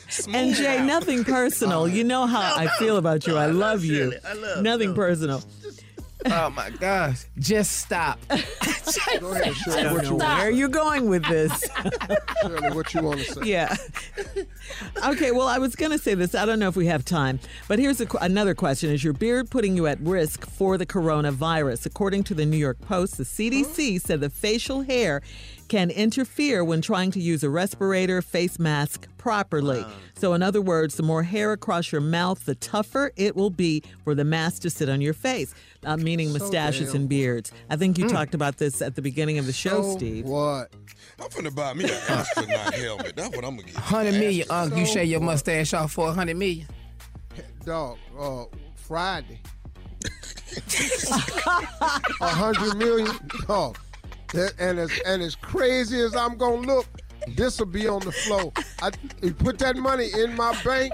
swear. And Jay, nothing personal. You know how no, I no, feel about you. No, I love you. I love nothing no. personal. Oh my gosh! Just stop. Just, go ahead, Shirley. What you Where are you going with this? Shirley, what you want to say? Yeah. Okay. Well, I was going to say this. I don't know if we have time, but here's a, another question: is your beard putting you at risk for the coronavirus? According to the New York Post, the C D C huh? said the facial hair can interfere when trying to use a respirator, face mask properly. Wow. So in other words, the more hair across your mouth, the tougher it will be for the mask to sit on your face, uh, meaning so mustaches damn. and beards. I think you mm. talked about this at the beginning of the show, so Steve. what? I'm finna buy me an astronaut helmet. That's what I'm gonna get. one hundred million, Unc. So you shave your mustache off for one hundred million. Dog, uh, Friday. one hundred million? Dog. And as and as crazy as I'm gonna look, this will be on the floor. I you put that money in my bank.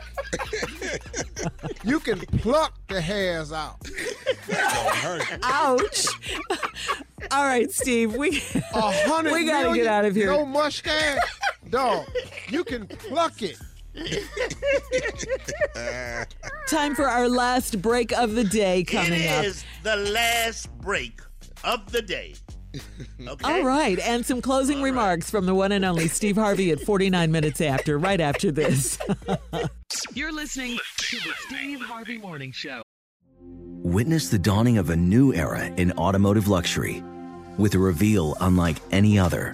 You can pluck the hairs out. Ouch! All right, Steve, we we gotta get out of here. No mustache, dog. You can pluck it. Time for our last break of the day coming up. It is the last break of the day. Okay. All right, and some closing All remarks right. from the one and only Steve Harvey at forty-nine minutes after, right after this. You're listening to the Steve Harvey Morning Show. Witness the dawning of a new era in automotive luxury with a reveal unlike any other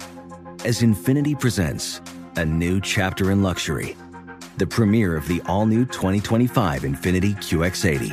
as Infiniti presents a new chapter in luxury, the premiere of the all-new twenty twenty-five Infiniti Q X eighty.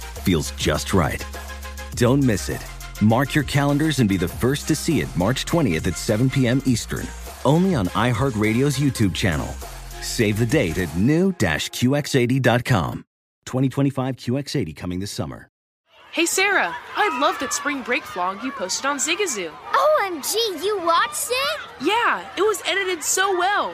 feels just right. Don't miss it. Mark your calendars and be the first to see it March twentieth at seven p.m. Eastern, only on iHeartRadio's YouTube channel. Save the date at new dash Q X eighty dot com. twenty twenty-five Q X eighty coming this summer. Hey, Sarah, I loved that spring break vlog you posted on Zigazoo. O M G, you watched it? Yeah, it was edited so well.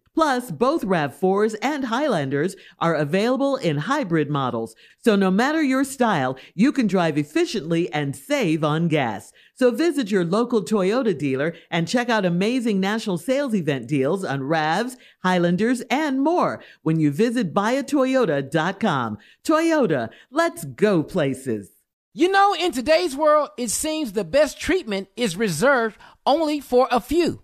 Plus, both RAV fours and Highlanders are available in hybrid models. So no matter your style, you can drive efficiently and save on gas. So visit your local Toyota dealer and check out amazing national sales event deals on RAVs, Highlanders, and more when you visit buy a toyota dot com. Toyota, let's go places. You know, in today's world, it seems the best treatment is reserved only for a few.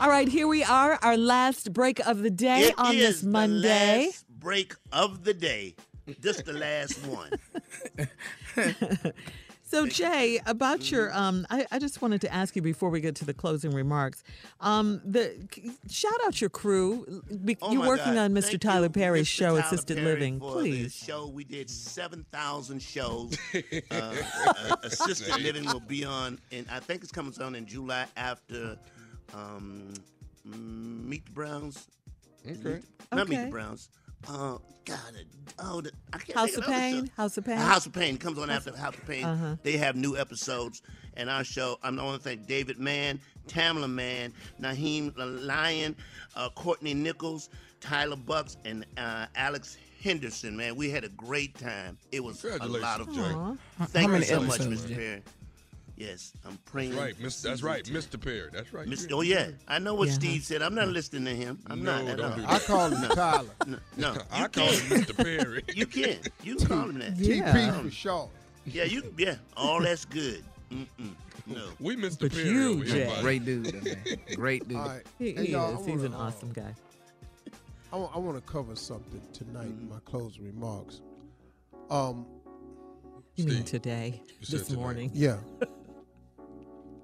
All right, here we are, our last break of the day it on this Monday. The last break of the day. Just the last one. So, Jay, about your, um, I, I just wanted to ask you before we get to the closing remarks. Um, the shout out your crew. Be, oh you're working God. on Mister Thank Tyler you, Perry's Mister show, Tyler Assisted Perry Living. For Please. This show we did seven thousand shows. Uh, uh, assisted Living will be on, and I think it's coming on in July after. Um, Meet the Browns. Okay. Not okay. Meet the Browns. Uh, God, oh, the, I can't House of Pain. House of Pain. House of Pain comes on House after House of Pain. Uh-huh. They have new episodes, and our show. I'm the only thing. David Mann, Tamla Mann, Naheem Lyon, uh, Courtney Nichols, Tyler Bucks, and uh, Alex Henderson. Man, we had a great time. It was a lot of fun. Thank you so much, Mister Perry. Yes, I'm praying. That's right, Mister That's right, Mister Perry. That's right. Mister Oh, yeah. I know what yeah. Steve said. I'm not listening to him. I'm no, not. Don't do that. I call him Tyler. No, no. no I call him Mister Perry. You can. You can call him that. Yeah. T P for short. Yeah, you. Yeah, all that's good. Mm-mm. No. We Mister But Perry. You, Jack. Great dude. Man. Great dude. All right. He, hey, he y'all, is. Wanna, He's an awesome guy. I want, I want to cover something tonight mm-hmm. in my closing remarks. Um, You Steve, mean today? You this today. morning? Yeah.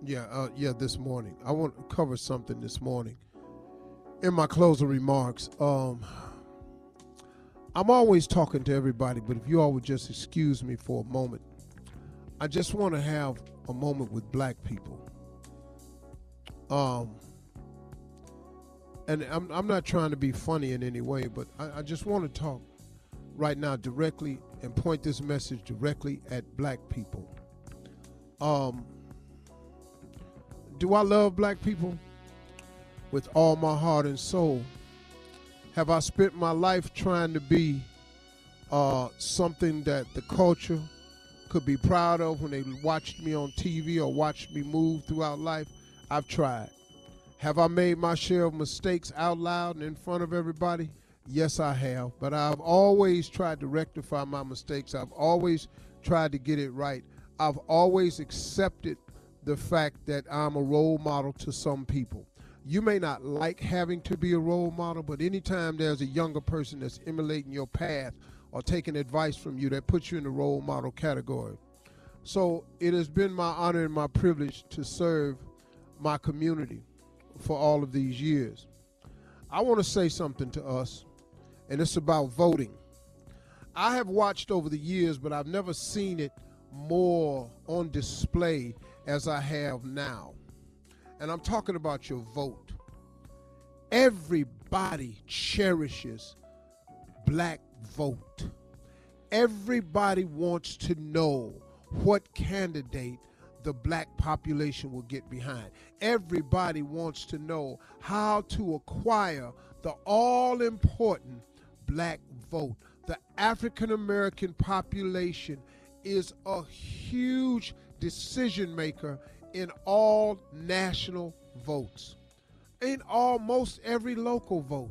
Yeah, uh, yeah. This morning, I want to cover something this morning. In my closing remarks, um, I'm always talking to everybody, but if you all would just excuse me for a moment, I just want to have a moment with black people. Um, and I'm, I'm not trying to be funny in any way, but I, I just want to talk right now directly and point this message directly at black people. Um. Do I love black people? With all my heart and soul. Have I spent my life trying to be uh, something that the culture could be proud of when they watched me on T V or watched me move throughout life? I've tried. Have I made my share of mistakes out loud and in front of everybody? Yes, I have. But I've always tried to rectify my mistakes. I've always tried to get it right. I've always accepted the fact that I'm a role model to some people. You may not like having to be a role model, but anytime there's a younger person that's emulating your path or taking advice from you, that puts you in the role model category. So it has been my honor and my privilege to serve my community for all of these years. I want to say something to us, and it's about voting. I have watched over the years, but I've never seen it more on display as I have now. And I'm talking about your vote. Everybody cherishes black vote. Everybody wants to know what candidate the black population will get behind. Everybody wants to know how to acquire the all-important black vote. The African-American population is a huge decision maker in all national votes, in almost every local vote,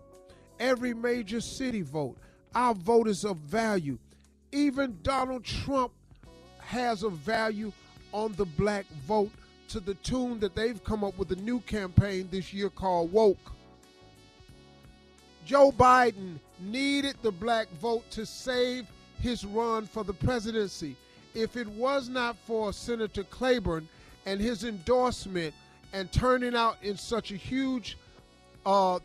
every major city vote. Our vote is of value. Even Donald Trump has a value on the black vote, to the tune that they've come up with a new campaign this year called Woke. Joe Biden needed the black vote to save his run for the presidency. If it was not for Senator Claiborne and his endorsement and turning out in such a huge uh,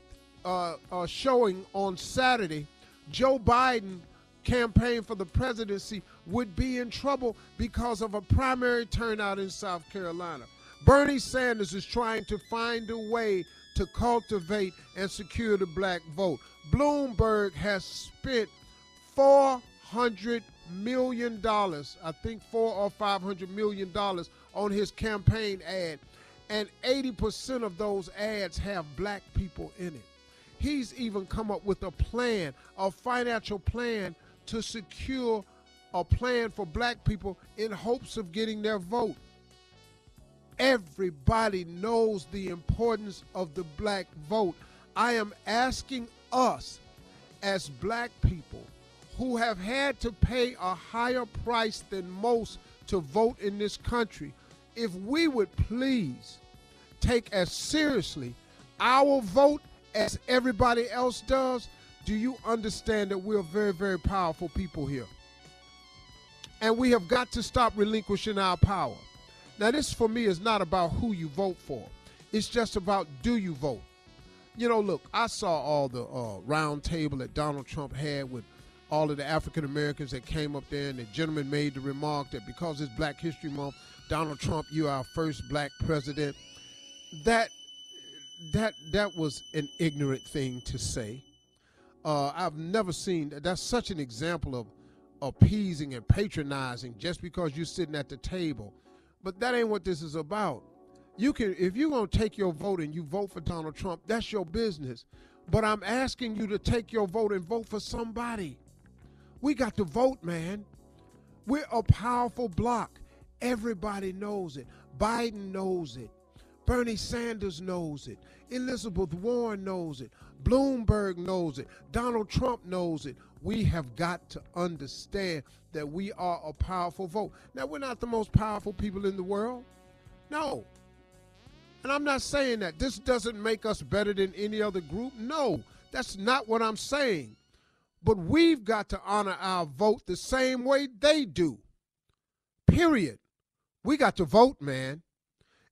uh, uh, showing on Saturday, Joe Biden's campaign for the presidency would be in trouble because of a primary turnout in South Carolina. Bernie Sanders is trying to find a way to cultivate and secure the black vote. Bloomberg has spent four hundred million dollars, I think four or five hundred million dollars on his campaign ad, and eighty percent of those ads have black people in it. He's even come up with a plan, a financial plan to secure a plan for black people in hopes of getting their vote. Everybody knows the importance of the black vote. I am asking us as black people who have had to pay a higher price than most to vote in this country, if we would please take as seriously our vote as everybody else does. Do you understand that we're very, very powerful people here? And we have got to stop relinquishing our power. Now, this for me is not about who you vote for. It's just about, do you vote? You know, look, I saw all the uh, round table that Donald Trump had with all of the African Americans that came up there, and the gentleman made the remark that because it's Black History Month, Donald Trump, you're our first black president. That That that was an ignorant thing to say. Uh, I've never seen, that's such an example of appeasing and patronizing just because you're sitting at the table. But that ain't what this is about. You can, if you're gonna take your vote and you vote for Donald Trump, that's your business. But I'm asking you to take your vote and vote for somebody. We got to vote, man. We're a powerful block. Everybody knows it. Biden knows it. Bernie Sanders knows it. Elizabeth Warren knows it. Bloomberg knows it. Donald Trump knows it. We have got to understand that we are a powerful vote. Now, we're not the most powerful people in the world. No. And I'm not saying that. This doesn't make us better than any other group. No, that's not what I'm saying. But we've got to honor our vote the same way they do. Period. We got to vote, man.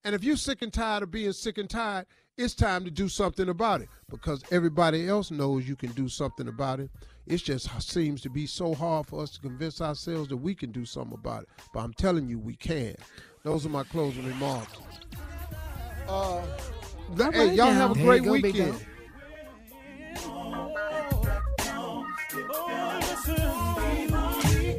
And if you're sick and tired of being sick and tired, it's time to do something about it, because everybody else knows you can do something about it. It just seems to be so hard for us to convince ourselves that we can do something about it. But I'm telling you, we can. Those are my closing remarks. Uh, right hey, y'all have a there great go, weekend.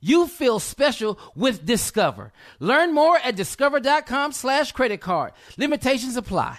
you feel special with Discover. Learn more at discover.com slash credit card. Limitations apply.